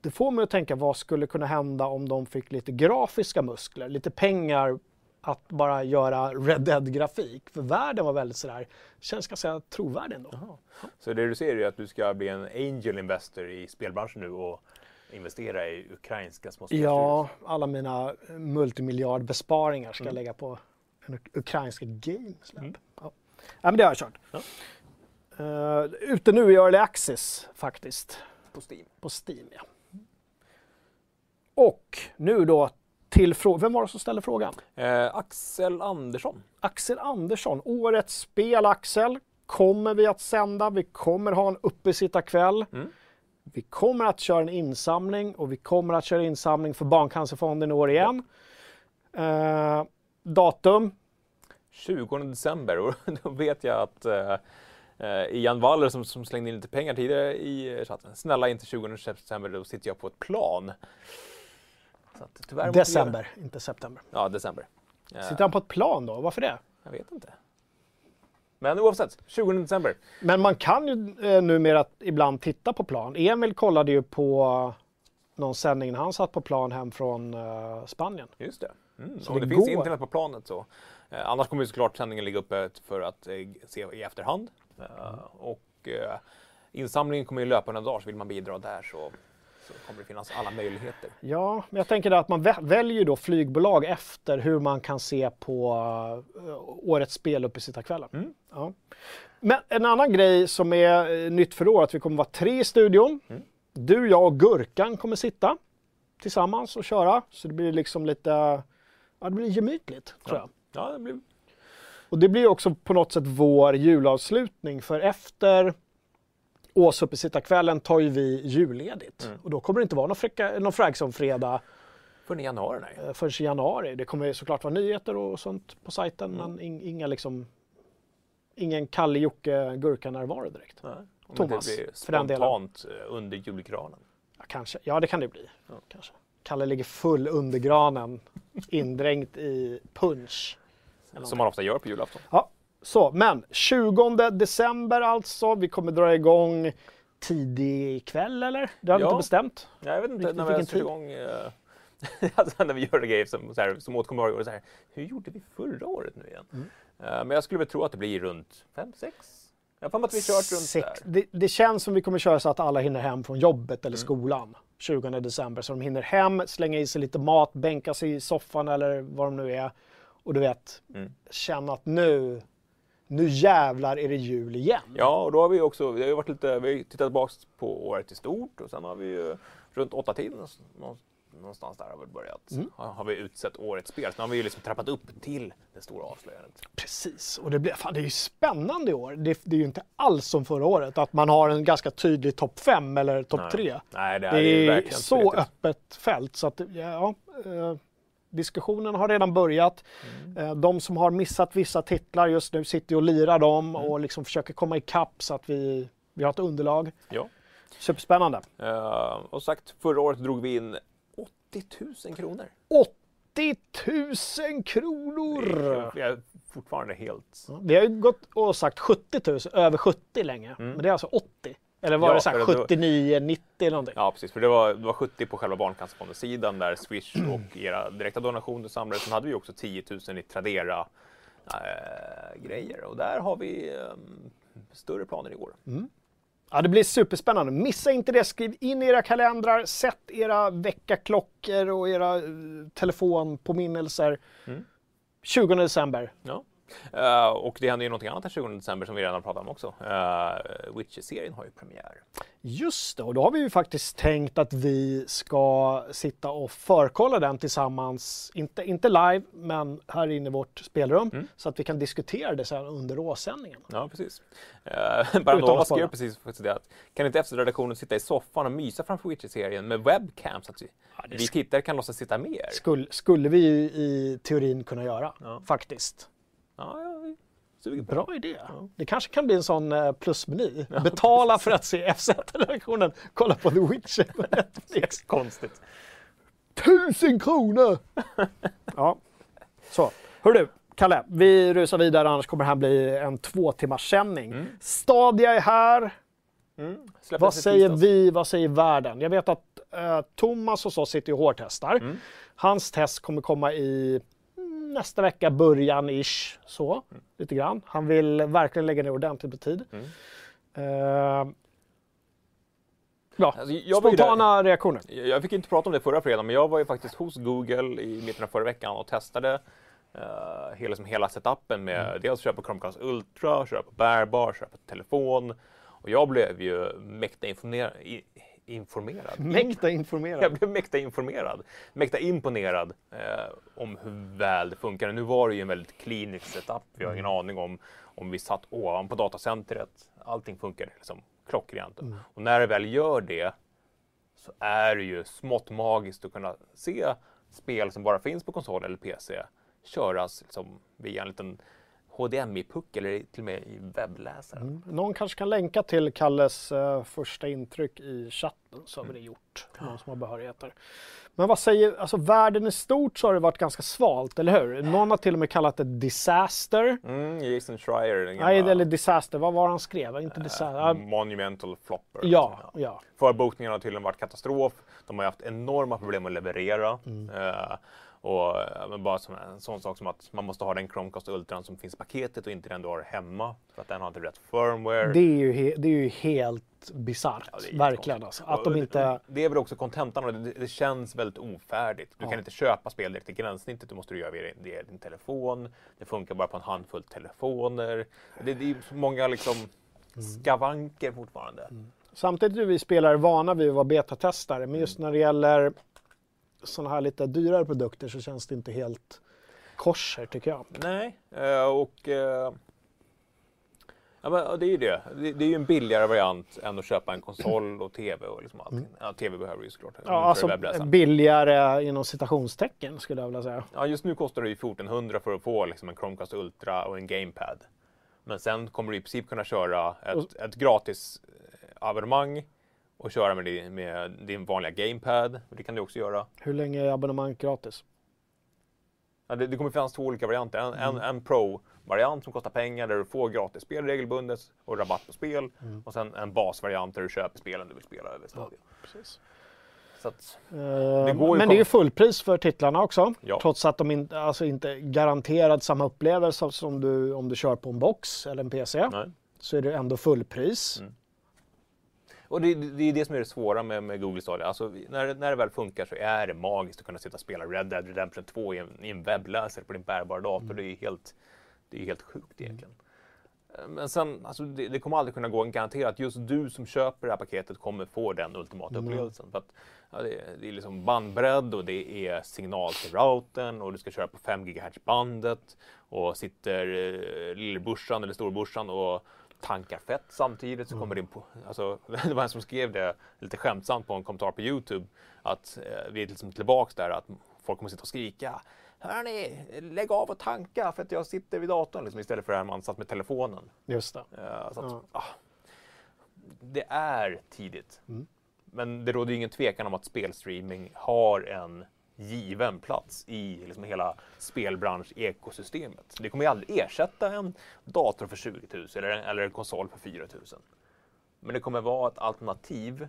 Det får mig att tänka, vad skulle kunna hända om de fick lite grafiska muskler, lite pengar att bara göra Red Dead-grafik? För världen var väldigt sådär, känns ganska trovärdig ändå. Aha. Så det du ser är att du ska bli en angel investor i spelbranschen nu och investera i ukrainska små spelstudios? Ja, alla mina multimiljardbesparingar ska mm. jag lägga på en ukrainska games lab. Mm. Ja. Ja, men det har jag kört. Ja. Uh, ute nu i Early Access faktiskt. På Steam. På Steam, ja. Och nu då till frågan. Vem var det som ställde frågan? Eh, Axel Andersson. Axel Andersson. Årets spel, Axel. Kommer vi att sända. Vi kommer ha en uppesittarkväll. Mm. Vi kommer att köra en insamling. Och vi kommer att köra insamling för Barncancerfonden i år igen. Ja. Eh, datum? tjugonde december. Då vet jag att... Eh... Uh, Ian Waller som, som slängde in lite pengar tidigare i chatten. Snälla inte tjugonde september, då sitter jag på ett plan. Så att, tyvärr december, inte september. Ja, december. Uh, sitter han på ett plan då? Varför det? Jag vet inte. Men oavsett, tjugonde december. Men man kan ju eh, numera ibland titta på plan. Emil kollade ju på någon sändning när han satt på plan hem från eh, Spanien. Just det. Mm. Så och det, det finns internet på planet så. Eh, annars kommer ju såklart sändningen ligga uppe för att eh, se i efterhand. Uh, och uh, insamlingen kommer ju löpa några dagar, så vill man bidra där så, så kommer det finnas alla möjligheter. Ja, men jag tänker att man vä- väljer då flygbolag efter hur man kan se på uh, årets spel uppe i sittarkvällen. Mm. Ja. Men en annan grej som är uh, nytt för året, att vi kommer vara tre i studion. Mm. Du, jag och Gurkan kommer sitta tillsammans och köra, så det blir liksom lite, ja, det blir gemytligt tror jag. Ja, ja det blir... Och det blir också på något sätt vår julavslutning, för efter Åsuppesittarkvällen tar ju vi julledigt. Mm. Och då kommer det inte vara någon, frika, någon Fragzone-fredag förrän i januari. Nej. Förrän i januari. Det kommer såklart vara nyheter och sånt på sajten, mm. men inga liksom, ingen Kalle Jocke-gurka-närvaro direkt. Nej. Thomas, det blir för den delen. Spontant under julgranen. Ja, kanske. Ja, det kan det bli. Ja. Kanske. Kalle ligger full under granen, indränkt i punch. Som man ofta gör på julafton. Ja, så. Men tjugonde december alltså. Vi kommer dra igång tidig kväll, eller? Det har ja. inte bestämt. Jag vet inte. Vi, när vi har igång... Uh, alltså när vi gör det grejer som, så här, som återkommer varje år. Så här, hur gjorde vi förra året nu igen? Mm. Uh, men jag skulle väl tro att det blir runt fem sex. Jag fann att vi kört runt sex. Där. Det, det känns som vi kommer köra så att alla hinner hem från jobbet eller mm. skolan. tjugonde december. Så de hinner hem, slänga i sig lite mat, bänka sig i soffan eller vad de nu är. Och du vet, mm. känna att nu, nu jävlar är det jul igen. Ja, och då har vi också, vi har ju varit lite, vi har ju tittat tillbaka på året i stort. Och sen har vi ju runt åtta tiden, någonstans där har vi börjat. Mm. Har vi utsett årets spel. Sen har vi ju liksom trappat upp till det stora avslöjandet. Precis, och det, blir, fan, det är ju spännande i år. Det, det är ju inte alls som förra året, att man har en ganska tydlig topp fem eller topp tre. Nej, det är, det är verkligen så spritigt. Öppet fält, så att, ja... Eh, diskussionen har redan börjat. Mm. De som har missat vissa titlar just nu sitter och lirar dem mm. och liksom försöker komma ikapp så att vi, vi har ett underlag. Ja. Superspännande. Uh, och sagt, förra året drog vi in åttio tusen kronor. åttio tusen kronor! Det är fortfarande helt... Vi har ju gått och sagt sjuttio tusen, över sjuttio länge, mm. men det är alltså åttio. Eller var ja, det så här sjuttionio nittio eller någonting? Ja, precis. För det var, det var sjuttio på själva Barncancerfondens-sidan där Swish och era direkta donationer samlades. Sen hade vi också tio tusen i Tradera-grejer. Äh, och där har vi äh, större planer i år. Mm. Ja, det blir superspännande. Missa inte det. Skriv in era kalendrar. Sätt era väckarklockor och era uh, telefonpåminnelser. Mm. tjugonde december. Ja. Uh, och det händer ju någonting annat den tjugonde december som vi redan har pratat om också. Uh, Witcher-serien har ju premiär. Just det, och då har vi ju faktiskt tänkt att vi ska sitta och förkolla den tillsammans. Inte, inte live, men här inne i vårt spelrum. Mm. Så att vi kan diskutera det sen under årsändningen. Ja, precis. Uh, Baranova skrev precis faktiskt det. Att, kan inte F C-redaktionen sitta i soffan och mysa framför Witcher-serien med webcam så att vi, ja, vi sk- tittare kan låtsas sitta med er? Skulle, skulle vi ju i teorin kunna göra, ja. Faktiskt. Ja, ja. Så det är bra idé. Ja. Det kanske kan bli en sån plusmeny. Ja, betala precis. För att se F Z-redaktionen. Kolla på The Witcher. Det är konstigt. Tusen kronor! Ja, så. Hör du, Kalle. Vi rusar vidare, annars kommer det här bli en två timmars sändning. Mm. Stadia är här. Mm. Vad säger vi? Vad säger världen? Jag vet att uh, Thomas och så sitter och hårtestar. Mm. Hans test kommer komma i... nästa vecka, början-ish, så, mm. lite grann. Han vill verkligen lägga ner ordentligt på tid. Mm. Uh, ja, alltså, spontana där, reaktioner. Jag fick inte prata om det förra fredagen, men jag var ju faktiskt hos Google i mitten av förra veckan och testade Uh, hela, som hela setupen med mm. dels köra på Chromecast Ultra, köra på bärbar, köra på telefon. Och jag blev ju mäkta informerad. I, informerad. Mäkta informerad? Jag blev mäkta informerad. Mäkta imponerad eh, om hur väl det funkar. Nu var det ju en väldigt klinisk setup. Vi har ingen mm. aning om om vi satt ovanpå datacentret. Allting funkar liksom klockrent. Mm. Och när det väl gör det så är det ju smått magiskt att kunna se spel som bara finns på konsol eller P C köras liksom via en liten H D M I-puck eller till och med i webbläsaren. Mm. Någon kanske kan länka till Kalles uh, första intryck i chatten, så har vi det gjort. Mm. Någon som har behörigheter. Men vad säger, alltså världen i stort så har det varit ganska svalt, eller hur? Någon har till och med kallat det disaster. Mm, Jason Schreier. Den Nej, eller disaster. Vad var han skrev? Inte uh, disaster. Monumental flopper. Ja, liksom. ja. Förbokningarna har till och med varit katastrof. De har haft enorma problem att leverera. Mm. Uh, Och bara som en sån sak som att man måste ha den Chromecast Ultra som finns i paketet och inte den du har hemma. För att den har inte rätt firmware. Det är ju, he- det är ju helt bizarrt, ja, verkligen. Alltså. Att de inte... Det är väl också kontentan, och det, det känns väldigt ofärdigt. Du ja. kan inte köpa spel direkt i gränssnittet, du måste du göra via din, via din telefon. Det funkar bara på en handfull telefoner. Det, det är så många liksom skavanker mm. fortfarande. Mm. Samtidigt är vi spelare vana vid att vara betatestare, men just när det gäller såna här lite dyrare produkter så känns det inte helt korser, tycker jag. Nej, och ja, men det är ju det. Det är ju en billigare variant än att köpa en konsol och tv och liksom allting. Ja, tv behöver ju såklart. Ja, alltså billigare inom citationstecken skulle jag vilja säga. Ja, just nu kostar det ju fjorton hundra för att få liksom en Chromecast Ultra och en gamepad. Men sen kommer du i princip kunna köra ett, ett gratis abonnemang och köra med din, med din vanliga gamepad. Det kan du också göra. Hur länge är abonnemang gratis? Ja, det, det kommer finnas två olika varianter. En, mm. en, en pro-variant som kostar pengar där du får gratis spel regelbundet och rabatt på spel. Mm. Och sen en basvariant där du köper spelen du vill spela över Stadia. Ja, precis. Så att, uh, det går ju men kom... det är ju fullpris för titlarna också. Ja. Trots att de in, alltså inte garanterat samma upplevelse som du, om du kör på en box eller en P C. Nej. Så är det ändå fullpris. Mm. Och det, det är det som är det svåra med, med Google Stadia. Alltså, när, när det väl funkar så är det magiskt att kunna sitta och spela Red Dead Redemption två i en, i en webbläsare på din bärbara dator. Mm. Det är helt, det är helt sjukt egentligen. Mm. Men sen, alltså, det, det kommer aldrig kunna gå att garantera att just du som köper det här paketet kommer få den ultimata mm. upplevelsen. För att, ja, det, det är liksom bandbredd och det är signal till routern och du ska köra på fem gigahertz-bandet och sitter eh, lillbursan eller storbursan och tankar fett samtidigt så kommer det in på, alltså, det var en som skrev det lite skämtsamt på en kommentar på YouTube att eh, vi är liksom tillbaka där att folk kommer sitta och skrika hörni, lägg av och tanka för att jag sitter vid datorn liksom, istället för att man satt med telefonen. Just det. Eh, så att, ja. ah, det är tidigt. Mm. Men det råder ju ingen tvekan om att spelstreaming har en given plats i liksom hela spelbransch-ekosystemet. Det kommer ju aldrig ersätta en dator för tjugo tusen eller en, eller en konsol för fyra tusen. Men det kommer vara ett alternativ,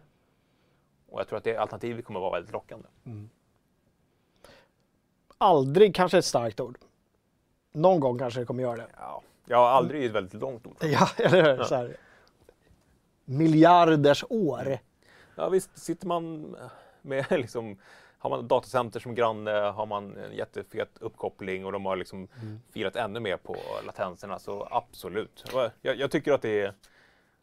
och jag tror att det alternativet kommer vara väldigt lockande. Mm. Aldrig kanske ett starkt ord. Någon gång kanske det kommer göra det. Ja, ja aldrig är ett väldigt långt ord. Ja, eller så här. Miljarders år. Ja, visst sitter man med liksom... Har man datacenter som granne, har man en jättefet uppkoppling och de har liksom mm. filat ännu mer på latenserna, så absolut. Jag, jag tycker att det är,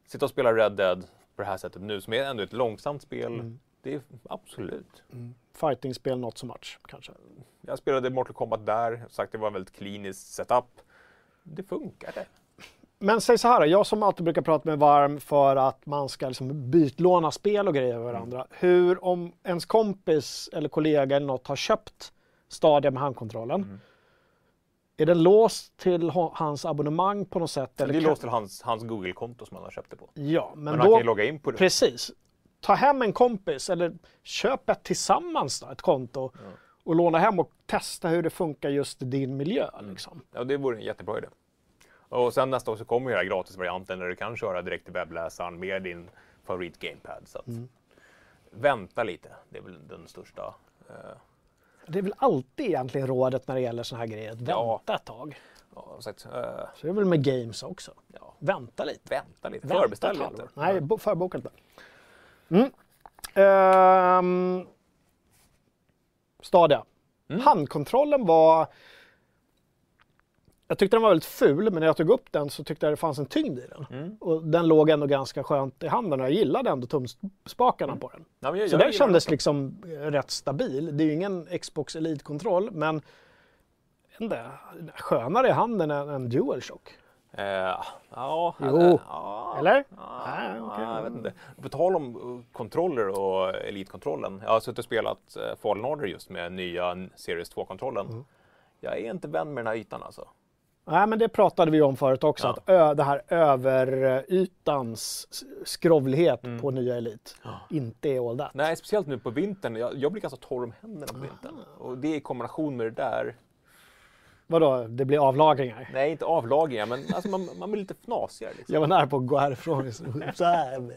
sitta och spela Red Dead på det här sättet nu, som är ändå ett långsamt spel, mm. det är absolut. Mm. Fighting-spel not so much, kanske. Jag spelade Mortal Kombat där, sagt det var en väldigt klinisk setup. Det funkade. Men säg så här, jag som alltid brukar prata mig varm för att man ska liksom bytlåna spel och grejer med varandra. Hur om ens kompis eller kollega eller något har köpt Stadia med handkontrollen? Mm. Är den låst till hans abonnemang på något sätt? Eller det är låst till hans, hans Google-konto som han har köpt det på. Ja, men, men han då, kan ju logga in på det. Precis. Ta hem en kompis eller köp ett tillsammans då, ett konto. Ja. Och låna hem och testa hur det funkar just i din miljö. Mm. Liksom. Ja, det vore en jättebra idé. Och sen nästa år så kommer ju den här gratisvarianten där du kan köra direkt i webbläsaren med din favorit gamepad. Så att mm. vänta lite, det är väl den största... Eh... Det är väl alltid egentligen rådet när det gäller såna här grejer, att ja. vänta ett tag. Ja, så, att, eh... så det är väl med games också. Ja. Vänta lite. Vänta lite, förbeställ lite. Nej, bo- förboka lite. Mm. Ehm... Stadia. Mm. Handkontrollen var... Jag tyckte den var väldigt ful, men när jag tog upp den så tyckte jag det fanns en tyngd i den. Mm. Och den låg ändå ganska skönt i handen och jag gillade ändå tumspakarna mm. på den. Ja, jag, så jag den kändes den. liksom rätt stabil. Det är ju ingen Xbox Elite-kontroll, men ändå skönare i handen än DualShock. Uh, ja, eller? Ja, eller? Ja, Nej, okay. Jag vet inte. På tal om kontroller och elitkontrollen. Jag har suttit och spelat Fallen Order just med nya Series två-kontrollen. Mm. Jag är inte vän med den här ytan alltså. Nej, men det pratade vi om förut också. Ja. Att ö, det här överytans skrovlighet mm. på nya elit ja. inte är all that. Nej, speciellt nu på vintern. Jag, jag blir ganska torr om händerna på vintern. Och det i kombination med det där. Vadå? Det blir avlagringar? Nej, inte avlagringar, men alltså, man, man blir lite fnasigare. Liksom. Jag var nära på att gå härifrån. Liksom. Så här,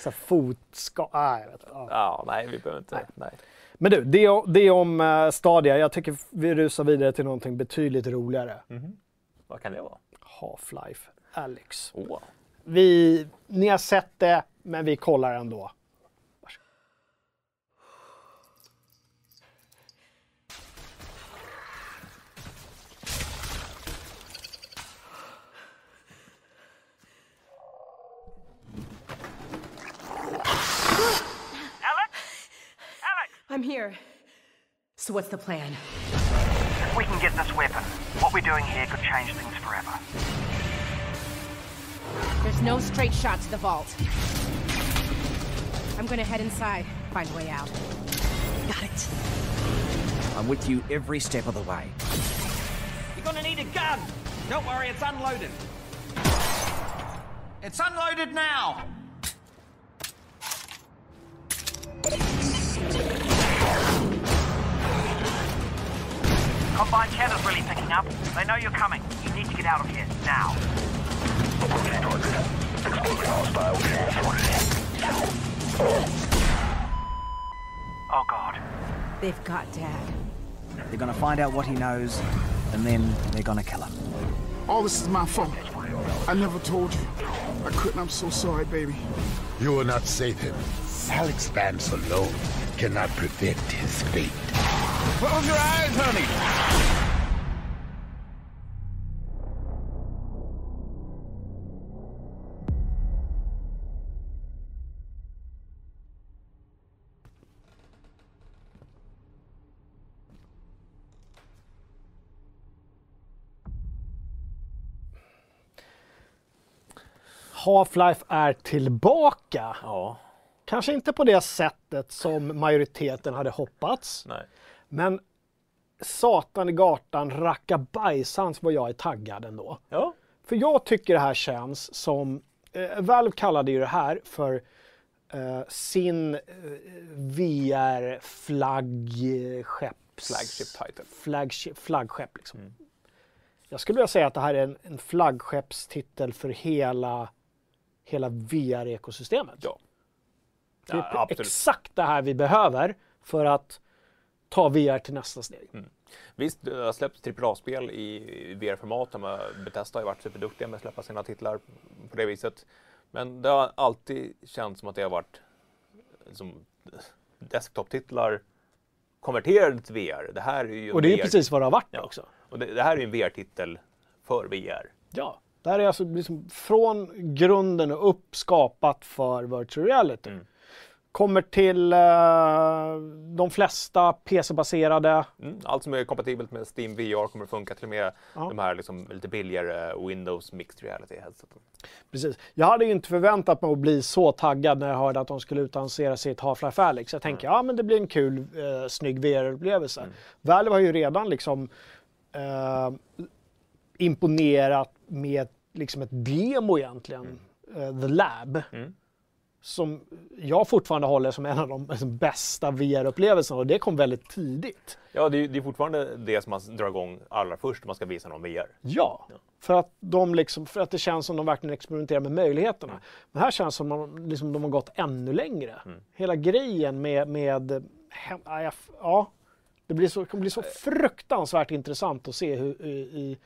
så här fotska... Ah, jag vet inte. Ah. Ja, nej, vi behöver inte. Nej. Nej. Men du, det, det om uh, Stadia. Jag tycker vi rusar vidare till någonting betydligt roligare. Mm-hmm. Vad kan det vara? Half-Life Alyx. Oh. Vi, ni har sett det, men vi kollar ändå. I'm here. So what's the plan? If we can get this weapon, what we're doing here could change things forever. There's no straight shot to the vault. I'm gonna head inside, find a way out. Got it. I'm with you every step of the way. You're gonna need a gun. Don't worry, it's unloaded. It's unloaded now. Combined channel's really picking up. They know you're coming. You need to get out of here, now. Approaching target. Exploding hostile being sorted. Oh, God. They've got Dad. They're gonna find out what he knows, and then they're gonna kill him. All this is my fault. I never told you. I couldn't. I'm so sorry, baby. You will not save him. Alyx Vance alone cannot prevent his fate. Close your eyes, honey! Half-Life är tillbaka. Ja. Kanske inte på det sättet som majoriteten hade hoppats. Nej. Men satan i gatan, racka bajsans vad jag är taggad ändå. Ja. För jag tycker det här känns som... Eh, Valve kallade ju det här för eh, sin eh, V R-flaggskepps... Flagship title. Flagship, flaggskepp liksom. Mm. Jag skulle vilja säga att det här är en, en flaggskeppstitel för hela, hela V R-ekosystemet. Ja. Det är ja, exakt det här vi behöver för att ta V R till nästa steg. Mm. Visst, jag har släppt trippel A-spel i V R-format. Bethesda har ju varit superduktiga med att släppa sina titlar på det viset. Men det har alltid känts som att det har varit liksom, desktop-titlar konverterade till V R. Det här är ju och det är V R precis vad det har varit ja. också. Och det, det här är ju en V R-titel för V R. Ja. Det här är alltså liksom från grunden och upp skapat för virtual reality. Mm. Kommer till eh, de flesta P C-baserade. Mm, allt som är kompatibelt med Steam V R kommer att funka till och med ja. de här liksom lite billigare Windows Mixed Reality-headseten. Precis. Jag hade ju inte förväntat mig att bli så taggad när jag hörde att de skulle utannonsera sitt Half-Life Alyx. Jag tänkte, mm. ja men det blir en kul, eh, snygg V R-upplevelse. Mm. Valve har ju redan liksom... Eh, imponerat med liksom ett demo egentligen, mm. uh, The Lab, mm. som jag fortfarande håller som en av de liksom, bästa V R-upplevelserna och det kom väldigt tidigt. Ja, det är, det är fortfarande det som man drar igång allra först när man ska visa någon V R. Ja, ja. För, att de liksom, för att det känns som de verkligen experimenterar med möjligheterna. Mm. Men här känns det som man, liksom, de har gått ännu längre. Mm. Hela grejen med... med hem, ja, det, blir så, det kommer bli så fruktansvärt intressant att se hur... I, i,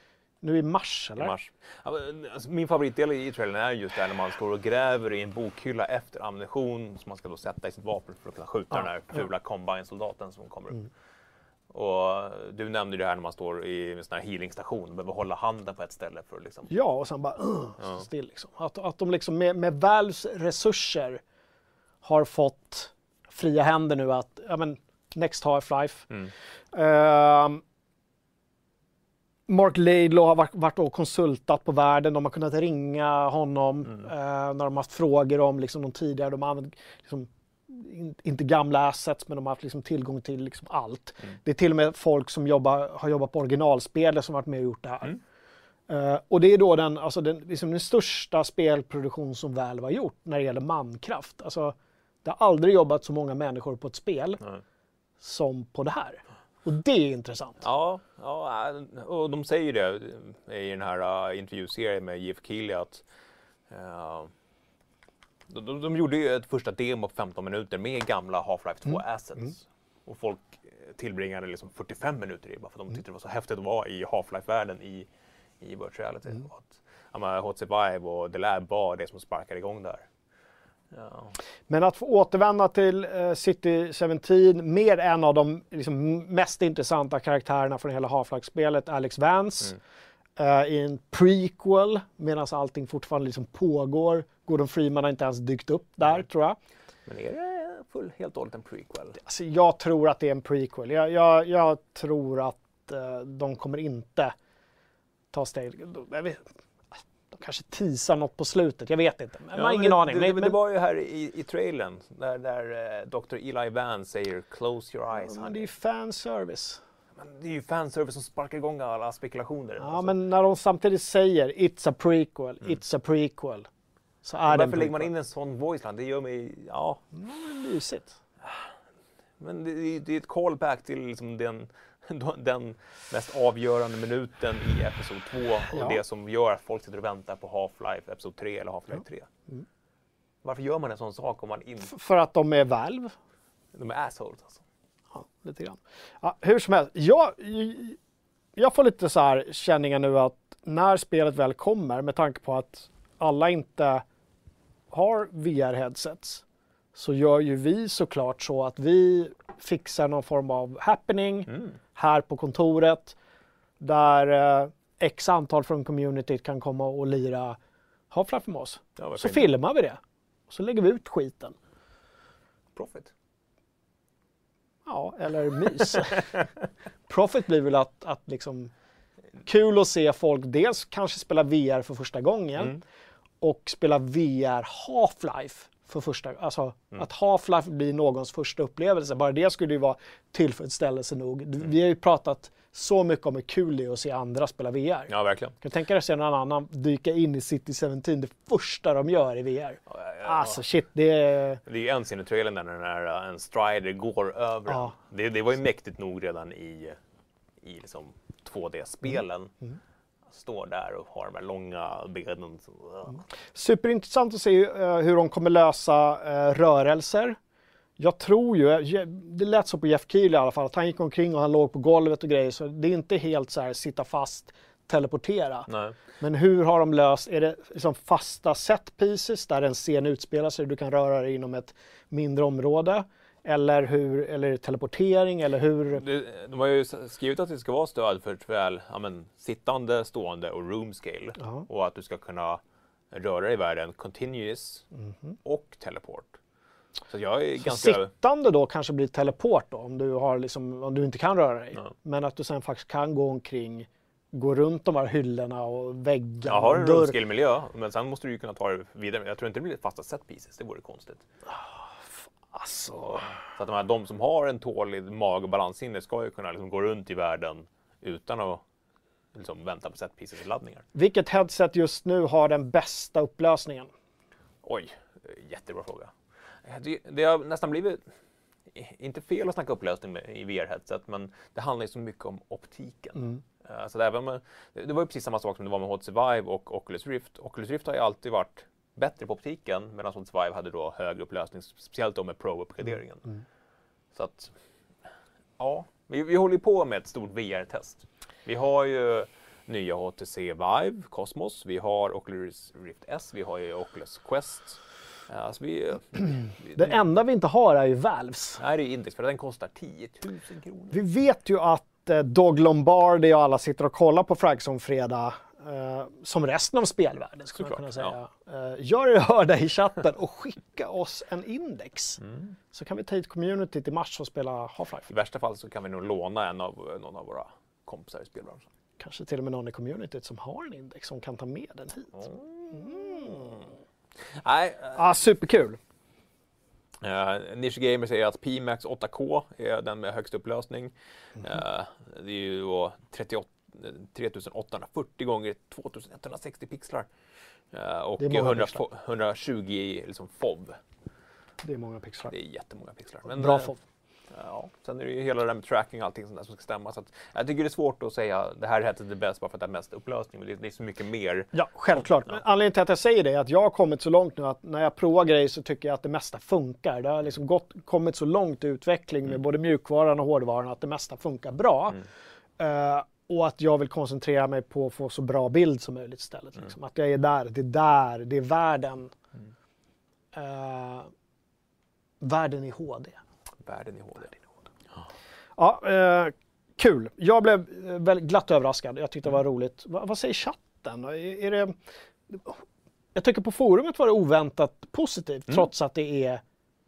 Nu i mars, eller? I mars. Alltså, min favoritdel i trailern är just där när man står och gräver i en bokhylla efter ammunition som man ska då sätta i sitt vapen för att kunna skjuta ja, den här fula ja. combine-soldaten som kommer upp. Mm. Och du nämnde det här när man står i en sån här healingstation, behöver hålla handen på ett ställe för att liksom... Ja, och sen bara uh, ja. still liksom. Att, att de liksom med, med Valves resurser har fått fria händer nu att, ja men, next Half-Life. Mm. Uh, Mark Laidlaw har varit och konsultat på världen. De har kunnat ringa honom mm. uh, när de har haft frågor om liksom, de tidigare, de har använt, liksom, in, inte gamla assets, men de har haft liksom, tillgång till liksom, allt. Mm. Det är till och med folk som jobbar, har jobbat på originalspel som har varit med och gjort det här. Mm. Uh, och det är då den, alltså, den, liksom, den största spelproduktion som Valve har gjort när det gäller mankraft. Alltså, det har aldrig jobbat så många människor på ett spel mm. som på det här. Och det är intressant. Ja, ja, och de säger det i den här uh, intervjuserien med Jeff Keighley att uh, de, de gjorde ju ett första demo på femton minuter med gamla Half-Life två assets. Mm. Mm. Och folk tillbringade liksom fyrtiofem minuter i bara för att de tyckte det var så häftigt att vara i Half-Life-världen i, i virtual reality. Mm. Att, H T C Vive och The Lab var det som sparkade igång där. Ja. Men att få återvända till uh, City sjutton med en av de liksom, mest intressanta karaktärerna från hela Half-Life-spelet, Alex Vance, mm. uh, i en prequel, medan allting fortfarande liksom pågår. Gordon Freeman har inte ens dykt upp där, mm. tror jag. Men är det full, helt och hållet en prequel? Alltså, jag tror att det är en prequel. Jag, jag, jag tror att uh, de kommer inte ta steg... Kanske teasar något på slutet, jag vet inte. Men ja, man har ingen det, aning. Det, men, men det var ju här i, i trailern, där, där doktor Eli Vance säger “Close your eyes”. Ja, men det är ju fanservice. Men det är ju fanservice som sparkar igång alla spekulationer. Ja, alltså. Men när de samtidigt säger “It's a prequel, mm. it's a prequel”. Så är men varför lägger man in en sån voiceline? Det gör mig... Ja. Mm, mysigt. Men det, det är ett callback till liksom den... den mest avgörande minuten i episod två och ja. Det som gör att folk sitter och väntar på Half-Life episod tre eller Half-Life tre. Mm. Varför gör man en sån sak om man inte... För att de är Valve. De är assholes alltså. Ja, lite grann. Ja, hur som helst, jag, jag får lite så här känningar nu att när spelet väl kommer, med tanke på att alla inte har V R-headsets, så gör ju vi såklart så att vi fixar någon form av happening mm. här på kontoret där eh, x antal från communityt kan komma och lira Half-Life med oss. Ja, så filmar vi det. Och så lägger vi ut skiten. Profit. Ja, eller mys. Profit blir väl att, att liksom kul att se folk dels kanske spela V R för första gången mm. och spela V R Half-Life. För första, alltså mm. att Half-Life blir någons första upplevelse. Bara det skulle ju vara tillfredsställelse nog. Mm. Vi har ju pratat så mycket om hur kul det är att se andra spela V R. Ja, verkligen. Kan du tänka dig att se någon annan dyka in i City sjutton, det första de gör i V R? Ja, ja, ja. Alltså shit, det är... Det är ju en scen i trailern där när en strider går över. Ja. Det, det var ju mäktigt nog redan i, i liksom två D-spelen. Mm. Mm. Står där och har de här långa benen. Mm. Superintressant att se uh, hur de kommer lösa uh, rörelser. Jag tror ju, jag, det lät så på Jeff Keighley i alla fall, att han gick omkring och han låg på golvet och grejer. Så det är inte helt så här sitta fast, teleportera. Nej. Men hur har de löst, är det liksom fasta set pieces där en scen utspelar sig, du kan röra dig inom ett mindre område? Eller hur, eller teleportering, eller hur... De, de har ju skrivit att det ska vara stöd för såväl ja, men, sittande, stående och room scale. Uh-huh. Och att du ska kunna röra dig i världen continuous uh-huh. och teleport. Så jag är så ganska... sittande då kanske blir teleport då, om du, har liksom, om du inte kan röra dig. Uh-huh. Men att du sen faktiskt kan gå omkring, gå runt de här hyllorna och väggarna. Jag har en room scale miljö, men sen måste du ju kunna ta det vidare. Jag tror inte det blir fasta set pieces, det vore konstigt. Alltså. Så att de, här, de som har en tålig mag- och balansinne ska ju kunna liksom gå runt i världen utan att liksom vänta på set pieces laddningar. Vilket headset just nu har den bästa upplösningen? Oj, jättebra fråga. Det, det har nästan blivit, inte fel att snacka upplösning med, i V R-headset, men det handlar ju så mycket om optiken. Mm. Alltså det, även med, det var ju precis samma sak som det var med H T C Vive och Oculus Rift. Oculus Rift har ju alltid varit bättre på optiken, medan H T C Vive hade då högre upplösning, speciellt då med Pro-uppgraderingen. Mm. Så att, ja, vi, vi håller på med ett stort V R-test. Vi har ju nya H T C Vive Cosmos, vi har Oculus Rift S, vi har ju Oculus Quest. Ja, alltså vi, vi, den enda vi inte har är ju Valves. Nej, det är ju Index, för den kostar tio tusen kronor. Vi vet ju att Doug Lombardi och alla sitter och kollar på Fragzone fredag, eh, som resten av spelvärlden skulle man kunna säga. Ja. Eh, gör er hörda i chatten och skicka oss en index. Mm. Så kan vi ta hit community till mars och spela Half-Life. I värsta fall så kan vi nog låna en av, någon av våra kompisar i spelbranschen. Kanske till och med någon i communityt som har en index som kan ta med den hit. Mm. Nej, ah, superkul. Uh, Niche Gamer säger att Pimax åtta K är den med högst upplösning. Mm. Uh, det är ju då trettioåtta, trettioåttahundrafyrtio gånger tvåtusenetthundrasextio pixlar. Uh, och hundra, pixlar. hundratjugo liksom F O V. Det är många pixlar. Det är jättemånga pixlar. Men, bra F O V. Uh, ja. Sen är det ju hela det där med tracking och allting sånt där som ska stämma. Så att, jag tycker det är svårt att säga det här heter det bäst bara för att det är mest upplösning. Men det, det är så mycket mer. Ja, självklart. Ja. Men anledningen till att jag säger det är att jag har kommit så långt nu att när jag provar grejer så tycker jag att det mesta funkar. Det har liksom gått, kommit så långt i utveckling med mm. både mjukvaran och hårdvaran att det mesta funkar bra. Mm. Uh, och att jag vill koncentrera mig på att få så bra bild som möjligt istället. Mm. Liksom. Att jag är där, det är där, det är världen. Mm. Uh, världen i H D. Världen i H D. Ja, ja eh, kul. Jag blev väldigt glatt överraskad. Jag tyckte det var roligt. Va, vad säger chatten? Är, är det, jag tycker på forumet var det oväntat positivt mm. trots att det är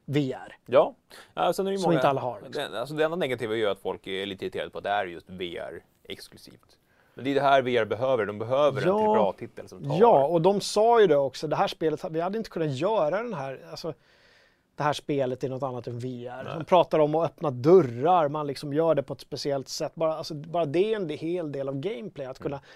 V R. Ja, alltså, det är många, som inte alla har. Liksom. Det, alltså, det enda negativa är att folk är lite irriterade på att det är just V R exklusivt. Men det är det här V R behöver. De behöver ja, en till bra titel som tar. Ja, och de sa ju det också. Det här spelet, vi hade inte kunnat göra den här... Alltså, det här spelet är något annat än V R. Nej. De pratar om att öppna dörrar. Man liksom gör det på ett speciellt sätt. Bara, alltså, bara det är en hel del av gameplay. Att kunna, mm.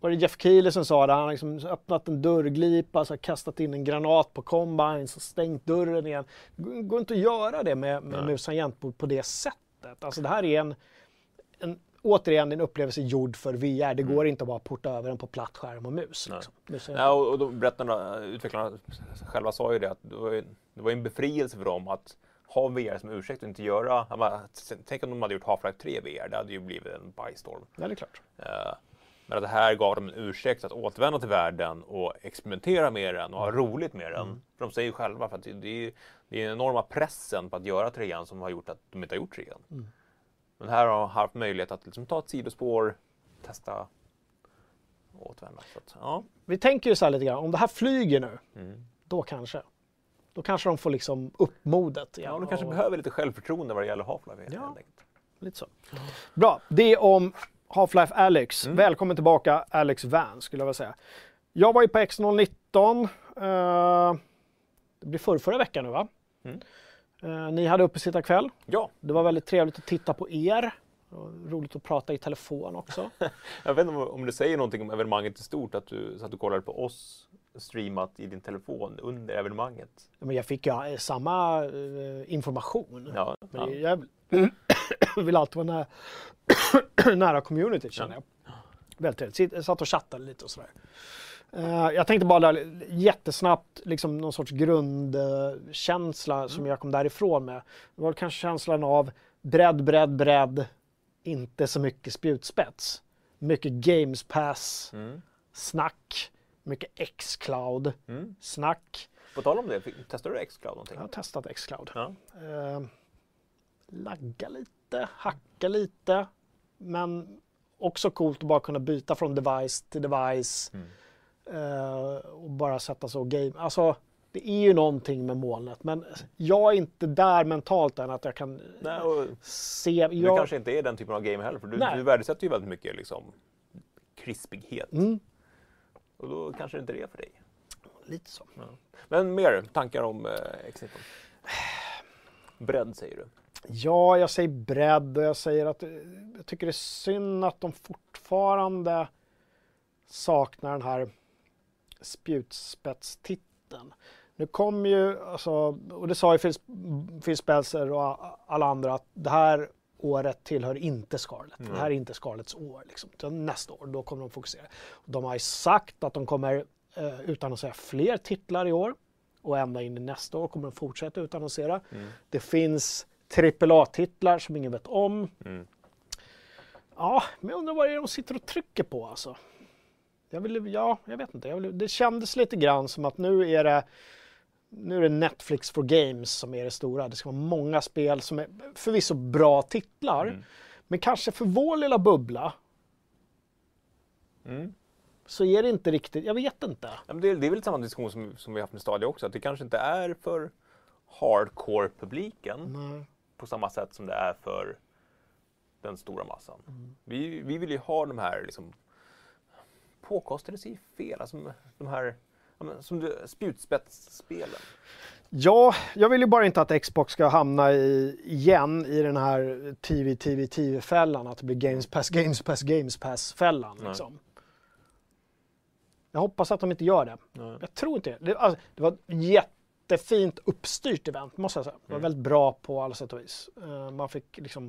var det Jeff Keighley som sa det? Han har liksom öppnat en dörrglipa, alltså, kastat in en granat på Combines och stängt dörren igen. Det går inte att göra det med, med musangentbord på det sättet. Alltså, det här är en, en, återigen en upplevelse gjord för V R. Det mm. går inte att bara porta över den på platt skärm och mus. Nej. Liksom. mus är... ja, och då berättarna, utvecklarna själva sa ju det att det var ju... Det var en befrielse för dem att ha V R som ursäkt och inte göra... Menar, tänk om de hade gjort Half-Life tre V R, det hade ju blivit en bajstorm. Ja, det är klart. Uh, men att det här gav dem en ursäkt att återvända till världen och experimentera med den och ha roligt med den. Mm. För de säger ju själva, för att det är den enorma pressen på att göra trean som har gjort att de inte har gjort trean. Mm. Men här har de haft möjlighet att liksom ta ett sidospår, testa och återvända. Så att, ja. Vi tänker ju så här lite grann, om det här flyger nu, mm. då kanske... Då kanske de får liksom upp modet. Ja, de kanske och... behöver lite självförtroende vad det gäller Half-Life. Ja, lite så. Mm. Bra, det om Half-Life Alyx. Mm. Välkommen tillbaka Alyx Van skulle jag vilja säga. Jag var ju på X noll nitton. Uh, det blir förra, förra veckan nu va? Mm. Uh, ni hade uppe sitta kväll. Ja. Det var väldigt trevligt att titta på er. Roligt att prata i telefon också. Jag vet inte om, om du säger någonting om evenemanget i stort, att du, så att du kollade på oss streamat i din telefon under evenemanget. Men jag fick ja, samma eh, information. Ja, men ja. Jag, jag vill alltid vara nära, nära community känner ja. jag. Väldigt trevligt. Jag satt och chattade lite och sådär. Uh, jag tänkte bara där, jättesnabbt liksom någon sorts grundkänsla uh, mm. som jag kom därifrån med. Det var kanske känslan av bredd, bredd, bredd. Inte så mycket spjutspets. Mycket Games Pass, mm. snack, mycket X-Cloud, mm. snack. På tal om det, testade du X-Cloud någonting? Jag har testat X-Cloud. Ja. Eh, lagga lite, hacka lite, men också coolt att bara kunna byta från device till device mm. eh, och bara sätta så game. Alltså, det är ju någonting med molnet, men jag är inte där mentalt än att jag kan nej, se... Jag... Du kanske inte är den typen av game heller, för du, du värdesätter ju väldigt mycket liksom, krispighet. Mm. Och då kanske det inte är det för dig. Lite så. Ja. Men mer tankar om eh, X nitton? Bredd säger du? Ja, jag säger bredd och jag säger att jag tycker det är synd att de fortfarande saknar den här spjutspetstiteln. Nu kom ju, alltså, och det sa ju Phil, Phil Spencer och alla andra, att det här året tillhör inte Scarlett. Mm. Det här är inte Scarletts år. Liksom. Nästa år, då kommer de fokusera. De har ju sagt att de kommer eh, utannonsera fler titlar i år. Och ända in i nästa år kommer de fortsätta utannonsera. Mm. Det finns trippel A-titlar som ingen vet om. Mm. Ja, men jag undrar vad det är de sitter och trycker på alltså. Jag ville, ja, jag vet inte. Jag ville, det kändes lite grann som att nu är det nu är det Netflix for Games som är det stora. Det ska vara många spel som är förvisso bra titlar. Mm. Men kanske för vår lilla bubbla. Mm. Så är det inte riktigt, jag vet inte. Ja, men det, det är väl samma diskussion som, som vi har haft med Stadia också. Att det kanske inte är för hardcore-publiken. Nej. På samma sätt som det är för den stora massan. Mm. Vi, vi vill ju ha de här liksom, påkostade sig fel. Alltså, de här som du, spjutspetsspelen. Ja, jag vill ju bara inte att Xbox ska hamna i, igen i den här T V, T V, T V-fällan. Att det blir Games Pass, Games Pass, Games Pass-fällan. Liksom. Jag hoppas att de inte gör det. Nej. Jag tror inte det. Det, alltså, det var ett jättefint uppstyrt event, måste jag säga. Det var mm. väldigt bra på alla sätt och vis. Uh, man fick liksom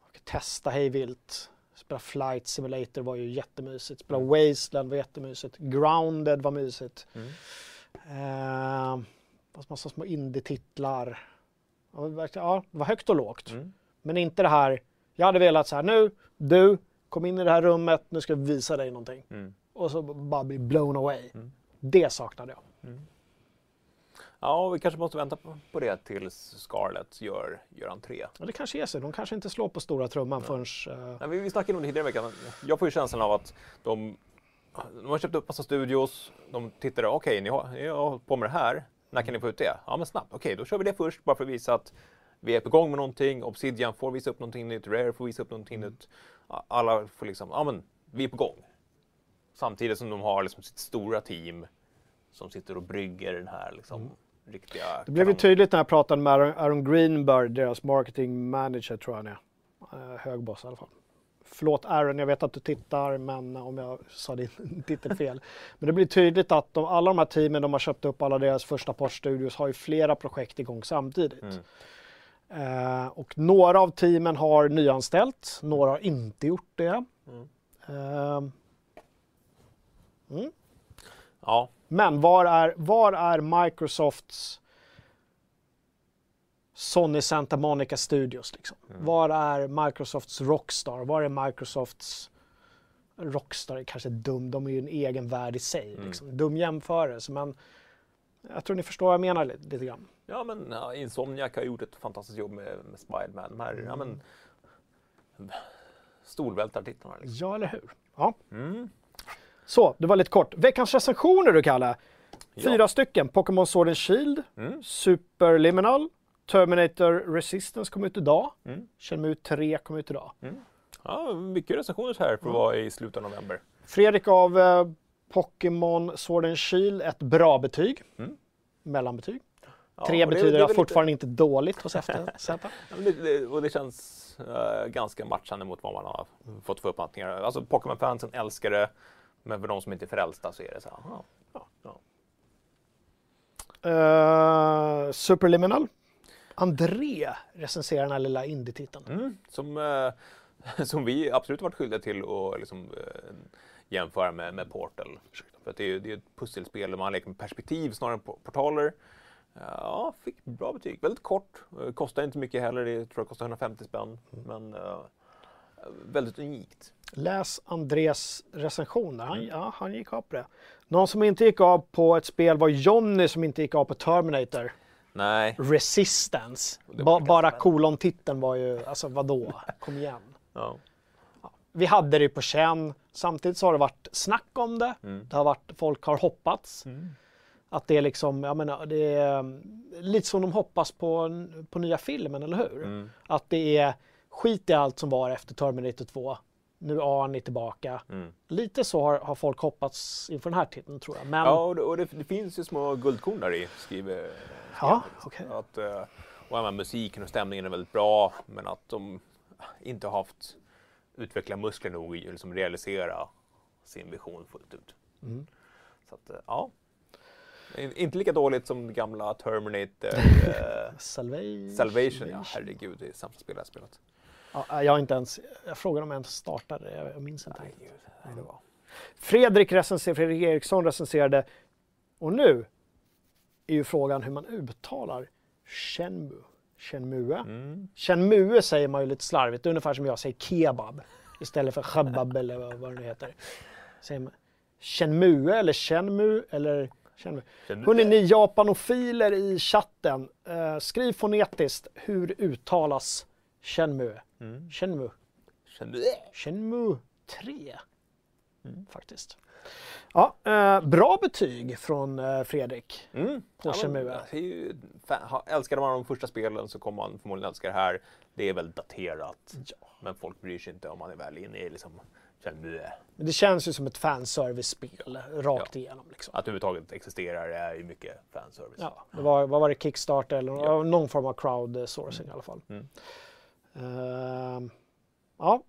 man fick testa hejvilt. Spela Flight Simulator var ju jättemysigt. Spela mm. Wasteland var jättemysigt. Grounded var mysigt. Mm. Uh, det var massa små indie-titlar. Ja, det var högt och lågt. Mm. Men inte det här, jag hade velat så här, nu, du, kom in i det här rummet, nu ska vi visa dig någonting. Mm. Och så bara bli blown away. Mm. Det saknade jag. Mm. Ja, vi kanske måste vänta på det tills Scarlett gör, gör entré. Ja, det kanske är så. De kanske inte slår på stora trumman ja. förrän... Uh... Nej, vi, vi snackade nog tidigare i veckan. Jag får ju känslan av att de, de har köpt upp massa studios. De tittar, okej, okay, ni, har, ni har hållit på med det här. När kan ni få ut det? Ja, men snabbt. Okej, okay, då kör vi det först. Bara för att visa att vi är på gång med någonting. Obsidian får visa upp någonting nytt. Rare får visa upp någonting mm. nytt. Alla får liksom, ja men, vi är på gång. Samtidigt som de har liksom sitt stora team som sitter och brygger den här liksom mm. riktiga... Det blev ju tydligt när jag pratade med Aaron Greenberg, deras marketing manager tror jag han är. Uh, högboss i alla fall. Förlåt Aaron, jag vet att du tittar, men om jag sa din titel fel. Men det blir tydligt att de, alla de här teamen de har köpt upp, alla deras första par studios har ju flera projekt igång samtidigt. Mm. Uh, och några av teamen har nyanställt, några har inte gjort det. Mm. Uh, Mm. Ja. Men var är, var är Microsofts Sony Santa Monica Studios liksom? Mm. Var är Microsofts Rockstar? Var är Microsofts Rockstar? Är kanske dum, de är ju en egen värld i sig. Mm. Liksom. Dum jämförelse, men jag tror ni förstår vad jag menar lite, lite grann. Ja, men ja, Insomniac har gjort ett fantastiskt jobb med, med Spiderman. De här mm. ja, men, storvältartitlarna. Liksom. Ja, eller hur? Ja. Mm. Så, det var lite kort. Veckans recensioner du kallar. Fyra ja. stycken. Pokémon Sword and Shield, mm. Superliminal, Terminator Resistance kom ut idag, mm. Shenmue tre kom ut idag. Mm. Ja, mycket recensioner här för att vara i slutet av november. Fredrik av eh, Pokémon Sword and Shield, ett bra betyg. Mm. Mellanbetyg. Ja, Tre betyder det, det jag fortfarande lite... inte dåligt hos F T Z. Och det känns uh, ganska matchande mot vad man har fått för uppfattningar. Alltså Pokémon-fansen älskar det. Men för de som inte är frälsta så är det så här. Aha. Ja. Ja. Uh, Superliminal. André recenserar den här lilla indie-titeln. Mm, som, uh, som vi absolut varit skyldiga till att liksom, uh, jämföra med, med Portal. För att det är ju ett pusselspel där man leker med perspektiv snarare än portaler. Uh, ja, fick bra betyg. Väldigt kort. Uh, kostar inte mycket heller. Det tror jag kostar hundrafemtio spänn. Mm. Men uh, väldigt unikt. Läs Andres recension där. Han, mm. ja, han gick av på det. Någon som inte gick av på ett spel var Johnny som inte gick av på Terminator. Nej. Resistance. Ba- bara kolon-titeln var ju, alltså vadå? Kom igen. Ja. Ja. Vi hade det på känn. Samtidigt så har det varit snack om det. Mm. Det har varit, folk har hoppats. Mm. Att det är liksom, jag menar, det är lite som de hoppas på, på nya filmen, eller hur? Mm. Att det är skit i allt som var efter Terminator två. Nu är ni tillbaka. Mm. Lite så har, har folk hoppats inför den här titeln, tror jag. Men... Ja, och, det, och det, det finns ju små guldkorn där i, skriver ja, okay. att och även musiken och stämningen är väldigt bra, men att de inte har haft utveckla muskler nog i att liksom realisera sin vision fullt ut. Mm. Så att, ja. Inte lika dåligt som gamla Terminator eh, Salvation. Salvation, ja herregud, det är samma spel jag spelat. Ja, jag, inte ens, jag frågade om jag ens startade, jag, jag minns inte. Nej, det var. Fredrik, recenser, Fredrik Eriksson recenserade, och nu är ju frågan hur man uttalar Shenmue. Shenmue. Mm. Shenmue säger man ju lite slarvigt, ungefär som jag säger kebab istället för kebab eller vad det nu heter. Säger man Shenmue eller Shenmue eller Shenmue. Hörrni, ni japanofiler i chatten, eh, skriv fonetiskt, hur uttalas Shenmue? Mm. Shenmue. Shenmue. Shenmue tre. Mm. Faktiskt. Ja, eh, bra betyg från eh, Fredrik mm. på ja, Shenmue. Älskar man de första spelen så kommer man förmodligen älska det här. Det är väl daterat, ja. Men folk bryr sig inte om man är väl inne i liksom Shenmue. Men det känns ju som ett fanservice-spel rakt ja. Igenom. Liksom. Att överhuvudtaget existerar är ju mycket fanservice. Ja, det var, vad var det, Kickstarter eller ja. Någon form av crowdsourcing mm. i alla fall. Mm. Uh, ja.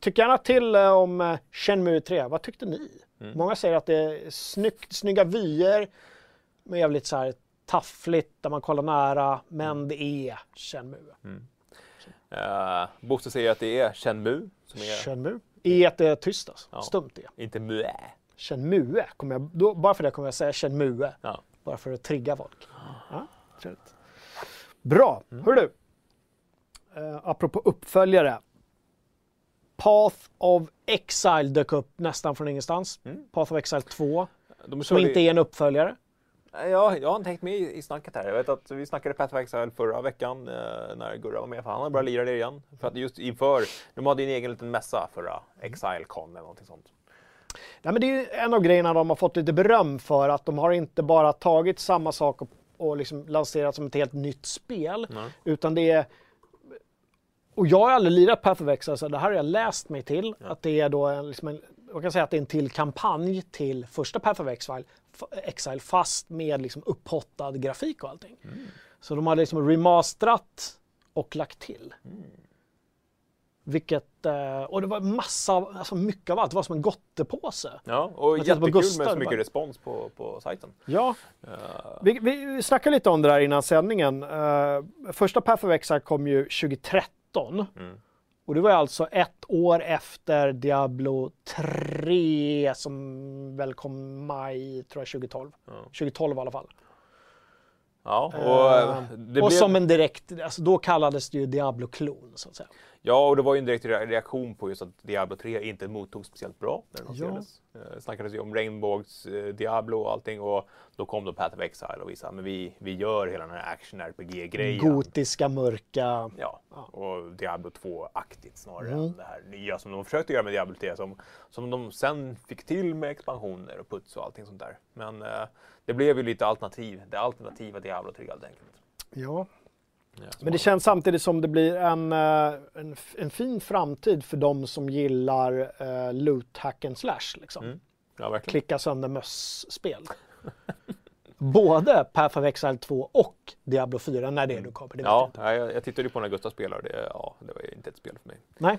Tyck gärna till om Shenmue tre. Vad tyckte ni? Mm. Många säger att det är snygg, snygga vyer med jävligt så här taffligt där man kollar nära, men mm. det är Shenmue. Mm. Uh, Bosse säger att det är Shenmue. Som är... Shenmue. E är tyst alltså. Ja. Stumt det. Inte mue. Shenmue. Kommer jag, då, bara för det kommer jag säga Shenmue. Ja. Bara för att trigga folk. Ja, trevligt. Bra. Mm. Hör du? Uh, apropå uppföljare. Path of Exile dök upp nästan från ingenstans. Mm. Path of Exile två, de som inte är en uppföljare. Ja, jag har inte tänkt med i snacket här. Jag vet att vi snackade Path of Exile förra veckan eh, när Gurra var med. För han har bara lirat det igen. För att just inför, de hade en egen liten mässa förra Exile-con eller någonting sånt. Nej, men det är en av grejerna de har fått lite beröm för. Att de har inte bara tagit samma sak och, och liksom lanserat som ett helt nytt spel. Mm. Utan det är... Och jag har aldrig lirat Path of Exile, så det här har jag läst mig till. Ja. Att det är då en, liksom en, jag kan säga att det är en till kampanj till första Path of Exile, Exile fast med liksom upphottad grafik och allting. Mm. Så de har liksom remasterat och lagt till. Mm. Vilket, och det var massa, alltså mycket av allt, det var som en gottepåse. Ja, och jättekul med Gustav, så mycket bara. Respons på, på sajten. Ja, uh. vi, vi snackade lite om det där innan sändningen. Uh, första Path of Exile kom ju tjugohundratretton. Mm. Och det var alltså ett år efter Diablo tre som väl kom maj, tror jag, tjugotolv. Ja. tjugotolv i alla fall. Ja, och uh, det och blev... som en direkt, alltså då kallades det ju Diablo-klon så att säga. Ja, och det var ju en direkt reaktion på just att Diablo tre inte mottogs speciellt bra när den lanserades. Ja. Det snackades ju om Rainbows, Diablo och allting, och då kom då Path of Exile och visade men vi, vi gör hela den här action-R P G-grejen. Gotiska, mörka. Ja, ja. Och Diablo två-aktigt snarare mm. än det här nya som de försökte göra med Diablo tre, som, som de sen fick till med expansioner och puts och allting sånt där. Men eh, det blev ju lite alternativ, det alternativa Diablo tre helt enkelt. Ja. Ja, men det känns samtidigt som det blir en, en, en fin framtid för de som gillar uh, loot hack and slash. Liksom. Mm. Ja, klicka sönder möss-spel. Både Path of Exile två och Diablo fyra när det mm. du kommer. Det ja, jag, jag, jag tittade på när Gustav spelar. Det, ja, det var inte ett spel för mig. Nej.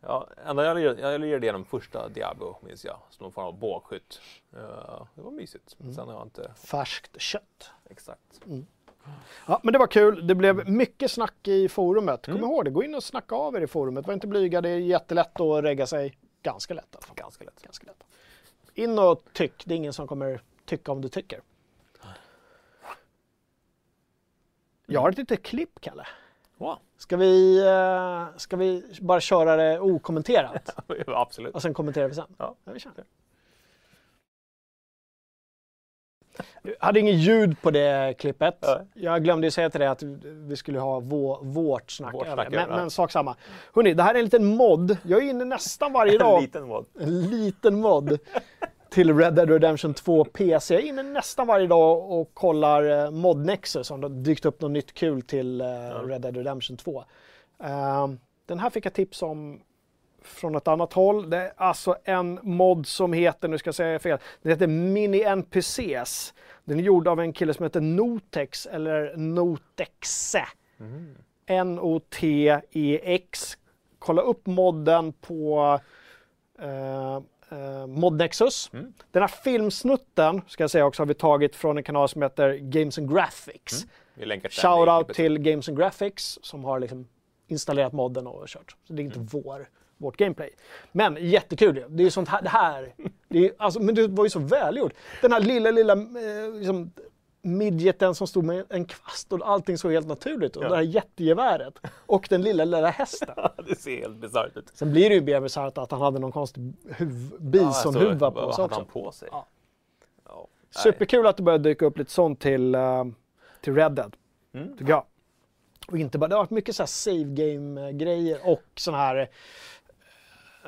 Ja, jag jag lirade igenom första Diablo, minns jag, som någon form av bågskytt. Uh, det var mysigt. Mm. Sen har jag inte... Färskt kött. Exakt. Mm. Ja, men det var kul. Det blev mycket snack i forumet. Kom mm. ihåg det. Gå in och snacka av er i forumet. Var inte blyga. Det är jättelätt att regga sig. Ganska lätt. Alltså. Ganska lätt. Ganska lätt. In och tyck. Det är ingen som kommer tycka om du tycker. Mm. Jag har ett litet klipp, Kalle. Wow. Ska vi, ska vi bara köra det okommenterat? Absolut. Och sen kommenterar vi sen? Ja, ja vi kör det. Jag hade ingen ljud på det klippet. Ja. Jag glömde ju säga till dig att vi skulle ha vår, vårt snack. Vårt snack men, men sak samma. Hörrni, det här är en liten mod. Jag är inne nästan varje dag. En liten mod. En liten mod till Red Dead Redemption två P C. Jag är inne nästan varje dag och kollar Mod Nexus som har dykt upp något nytt kul till Red Dead Redemption två. Den här fick jag tips om från ett annat håll. Det är alltså en mod som heter, nu ska jag säga fel, det heter Mini N P Cs. Den är gjord av en kille som heter Notex, eller Notexe. Mm. N O T E X. Kolla upp modden på eh, eh, Mod Nexus. Mm. Den här filmsnutten, ska jag säga också, har vi tagit från en kanal som heter Games and Graphics. Mm. Vi länkar till Shout out till Games and Graphics som har liksom installerat modden och kört. Så det är inte mm. vår... vårt gameplay. Men jättekul. Det är ju sånt här, det här. Det är, alltså, men det var ju så välgjort. Den här lilla, lilla eh, liksom, midgeten som stod med en kvast och allting såg helt naturligt. Och ja. Det här jättegeväret. Och den lilla, lilla hästen. Det ser helt bizarrt ut. Sen blir det ju mer bizarrt att han hade någon konstig huv- bisonhuva ja, alltså, på sig också. Vad hade han på sig? Ja. Ja. Superkul att det började dyka upp lite sånt till, uh, till Red Dead, mm. tycker jag. Och inte bara, det har varit mycket så här save game-grejer och sån här,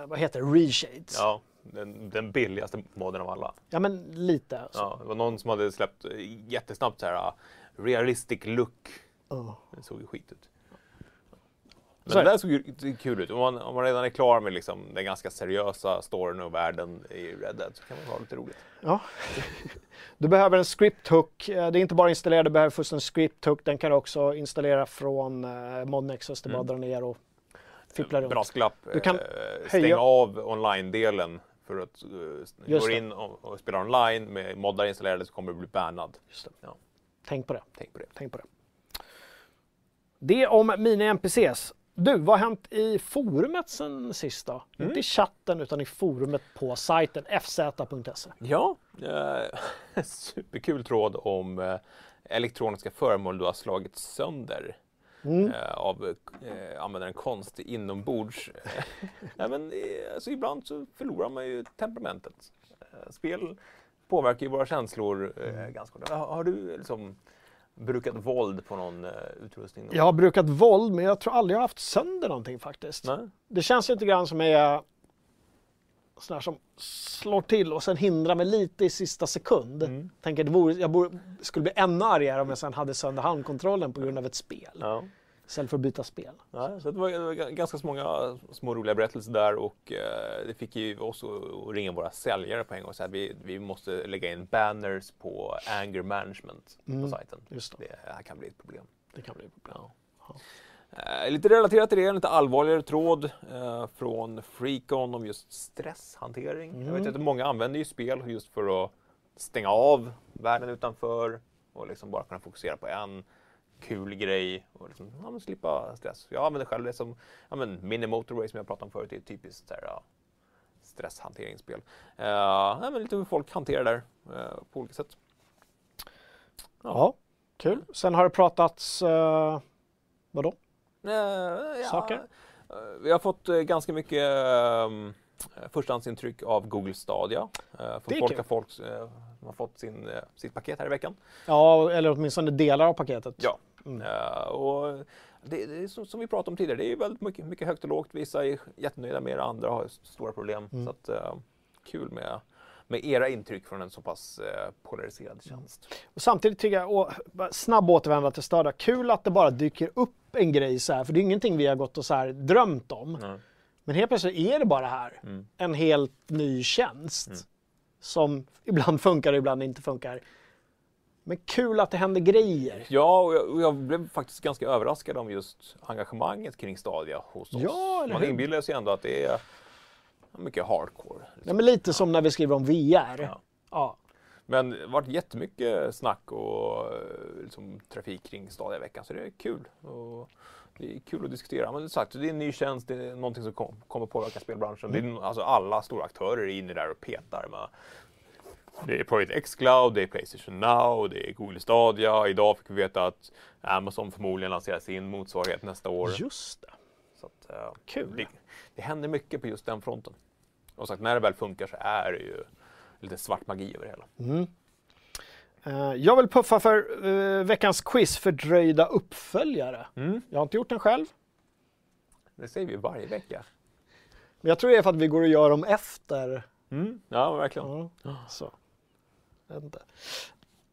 vad heter det, reshades. Ja, den, den billigaste modden av alla. Ja, men lite. Alltså. Ja, det var någon som hade släppt jättesnabbt så här, realistic look. Oh. Det såg ju skit ut. Men Sorry. det där såg ju kul ut. Om man, om man redan är klar med liksom den ganska seriösa storyn och världen i Red Dead så kan man ha lite roligt. Ja. Du behöver en script hook. Det är inte bara installera, du behöver först en script hook. Den kan du också installera från Mod Nexus. Det bara drar ner och fipplar runt. Brasklapp. Du kan stänga höja. av online-delen för att gå in och, och spela online. Med moddar installerade så kommer du bli bannad. Just det. Ja. Tänk på det. Tänk på det. Tänk på det. Det om mini-N P Cs. Du, vad har hänt i forumet sen sist då? Mm. Inte i chatten utan i forumet på sajten f z punkt s e. Ja, eh, superkul tråd om eh, elektroniska föremål du har slagit sönder mm. eh, av eh, användaren konst inombords. Nej, men, eh, alltså, ibland så förlorar man ju temperamentet. Eh, spel påverkar ju våra känslor eh, ganska mycket. Har, har du liksom... brukat våld på någon uh, utrustning? Någon. Jag har brukat våld, men jag tror aldrig jag har haft sönder någonting faktiskt. Nej. Det känns lite grann som jag sån här som slår till och sen hindrar mig lite i sista sekund. Mm. Tänker det vore, jag borde, skulle bli ännu argare om jag sen hade sönder handkontrollen på grund av ett spel. Ja. Istället för att byta spel. Ja, så det var, det var ganska många små roliga berättelser där och eh, det fick ju oss att ringa våra säljare på en gång. Så här, vi, vi måste lägga in banners på anger management mm. på sajten. Just det. Det här kan bli ett problem. Det kan bli ett problem. Ja. Ja. Eh, lite relaterat till det, en lite allvarligare tråd eh, från Freecon om just stresshantering. Mm. Jag vet inte, många använder ju spel just för att stänga av världen utanför och liksom bara kunna fokusera på en kul grej och liksom, ja, men slippa stress. Jag använder själv det som ja, men Mini Motorways som jag pratade om förut, det är typiskt så här, ja, stresshanteringsspel. Uh, ja, men lite hur folk hanterar det där uh, på olika sätt. Ja, ja kul. Sen har det pratats, uh, vadå? Uh, ja, Saker? Uh, vi har fått uh, ganska mycket uh, förstahandsintryck av Google Stadia. Uh, från folk, folk uh, som har fått sin, uh, sitt paket här i veckan. Ja, eller åtminstone delar av paketet. Ja. Mm. Uh, och det, det är som, som vi pratade om tidigare, det är väldigt mycket, mycket högt och lågt. Vissa är jättenöjda med det, andra har stora problem. Mm. Så att, uh, kul med, med era intryck från en så pass uh, polariserad tjänst. Och samtidigt tycker jag, och, snabb återvända till Stadia, kul att det bara dyker upp en grej så här. För det är ingenting vi har gått och så här drömt om. Mm. Men helt plötsligt är det bara här. Mm. En helt ny tjänst. Mm. Som ibland funkar och ibland inte funkar. Men kul att det händer grejer. Ja, och jag, och jag blev faktiskt ganska överraskad om just engagemanget kring Stadia hos oss. Ja, eller hur? Man inbillar sig ändå att det är mycket hardcore. Liksom. Ja, men lite som när vi skriver om V R. Ja. Ja. Men det har varit jättemycket snack och liksom, trafik kring Stadia i veckan, så det är kul. Och det är kul att diskutera, men sagt, det är en ny tjänst, det är någonting som kom, kommer påverka spelbranschen. Mm. Det är, alltså, alla stora aktörer är inne där och petar. Med. Det är Project X Cloud, det är PlayStation Now, det är Google Stadia. Idag fick vi veta att Amazon förmodligen lanserar sin motsvarighet nästa år. Just det. Så att, uh, kul. Det, det händer mycket på just den fronten. Och sagt, när det väl funkar så är det ju lite svart magi över det hela. Mm. Jag vill puffa för uh, veckans quiz fördröjda uppföljare. Mm. Jag har inte gjort den själv. Det säger vi varje vecka. Men jag tror det är för att vi går och gör dem efter. Mm. Ja, verkligen. Ja. Så.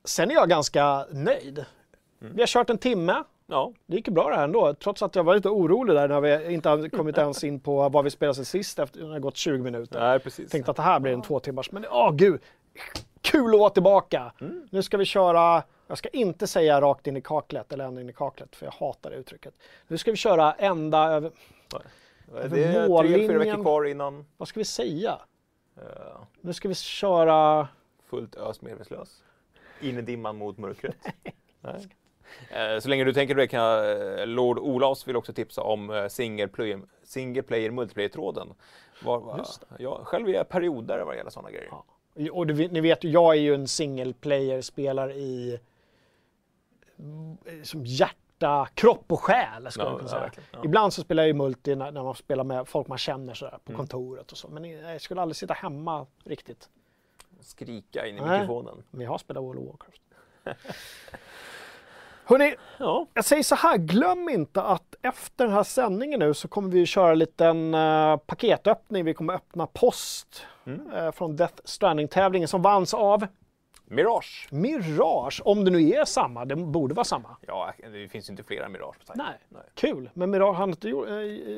Sen är jag ganska nöjd. Mm. Vi har kört en timme. Ja. Det gick bra det här ändå. Trots att jag var lite orolig där när vi inte hade kommit ens in på vad vi spelade sen sist efter när det gått tjugo minuter. Nej, precis. Tänkte att det här blir en ja. två timmars. Men åh, oh, gud. Kul att vara tillbaka. Mm. Nu ska vi köra, jag ska inte säga rakt in i kaklet eller ända in i kaklet för jag hatar det uttrycket. Nu ska vi köra ända över, över det är mållinjen. Tre, fyra veckor kvar innan. Vad ska vi säga? Uh, nu ska vi köra... Fullt ös medvetslös. In i dimman mot mörkret. Nej. Uh, så länge du tänker det kan jag, Lord Olaus vill också tipsa om uh, single player, single player multiplayer-tråden. Var, var, jag, själv är jag perioder vad det gäller sådana grejer. Ja. Och du, ni vet, jag är ju en single player-spelare i som hjärta, kropp och själ. Skulle no, jag säga. Ja. Ibland så spelar jag ju multi när, när man spelar med folk man känner sådär, på mm. kontoret och så. Men jag skulle aldrig sitta hemma riktigt. skrika in i Nej, mikrofonen. Men jag har spelat World of Warcraft. Hörrni, ja. Jag säger så här, glöm inte att efter den här sändningen nu så kommer vi köra en liten uh, paketöppning. Vi kommer öppna post mm. uh, från Death Stranding-tävlingen som vanns av Mirage. Mirage, om det nu är samma, det borde vara samma. Ja, det finns ju inte flera Mirage på sajten. Nej. Nej, kul. Men Mirage, han,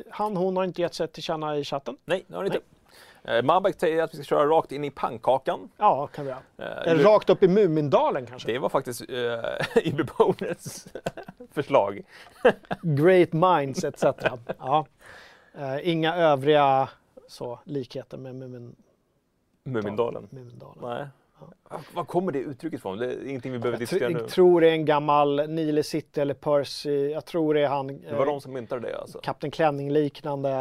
han hon har inte gett sig till känna i chatten. Nej, det har inte. Eh, Mabek säger att vi ska köra rakt in i pannkakan. Ja, kan vi eh, nu, rakt upp i Mumindalen kanske. Det var faktiskt eh, i Bebonets förslag. Great minds et cetera. Ja. Eh, inga övriga så, likheter med Mumin... Mumindalen. Mumindalen. Nej. Vad kommer det uttrycket från? Det är ingenting vi behöver diskutera nu. Jag tror det är en gammal Nile City eller Percy. Jag tror det är han... Det var eh, de som myntade det alltså. Kapten Klänning-liknande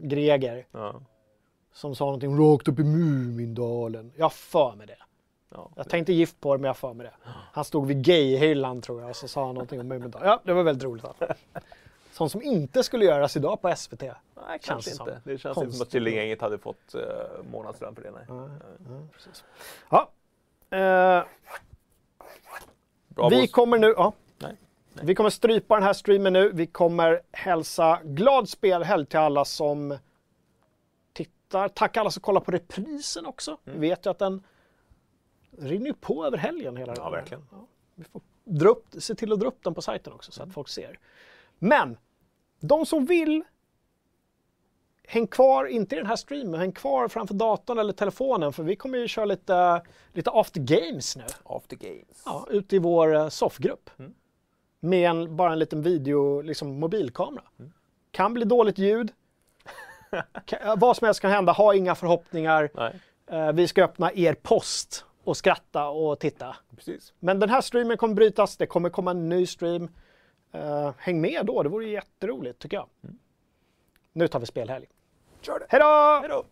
greger. Ja. Som sa någonting rakt upp i Mumindalen. Jag för med det. Ja, jag det. tänkte gift på det, men jag för med det. Han stod vid gay-hyllan tror jag och så sa han någonting om Mumindalen. Ja, det var väldigt roligt. Alltså. Sånt som inte skulle göras idag på S V T. Nej, kanske känns inte. Som. Det känns konstigt. Inte som att Killinggänget hade fått uh, månadslön för det. Nej. Mm, mm, precis. Ja. Uh, Bra, vi boss. kommer nu... Ja. Nej, nej. Vi kommer strypa den här streamen nu. Vi kommer hälsa glad spelhelg till alla som tittar. Tack alla som kollar på reprisen också. Mm. Vi vet ju att den rinner på över helgen hela dagen. Ja, verkligen. Ja. Vi får dra upp, se till att dra upp den på sajten också så mm. att folk ser. Men de som vill, häng kvar, inte i den här streamen, häng kvar framför datorn eller telefonen. För vi kommer ju köra lite, lite after games nu. After games. Ja, ute i vår soffgrupp. Mm. Med en, bara en liten video, liksom mobilkamera. Mm. Kan bli dåligt ljud. kan, vad som helst kan hända, ha inga förhoppningar. Uh, vi ska öppna er post och skratta och titta. Precis. Men den här streamen kommer brytas, det kommer komma en ny stream. Uh, häng med då, det vore jätteroligt tycker jag. Mm. Nu tar vi spelhelg. Kör det. Hej då!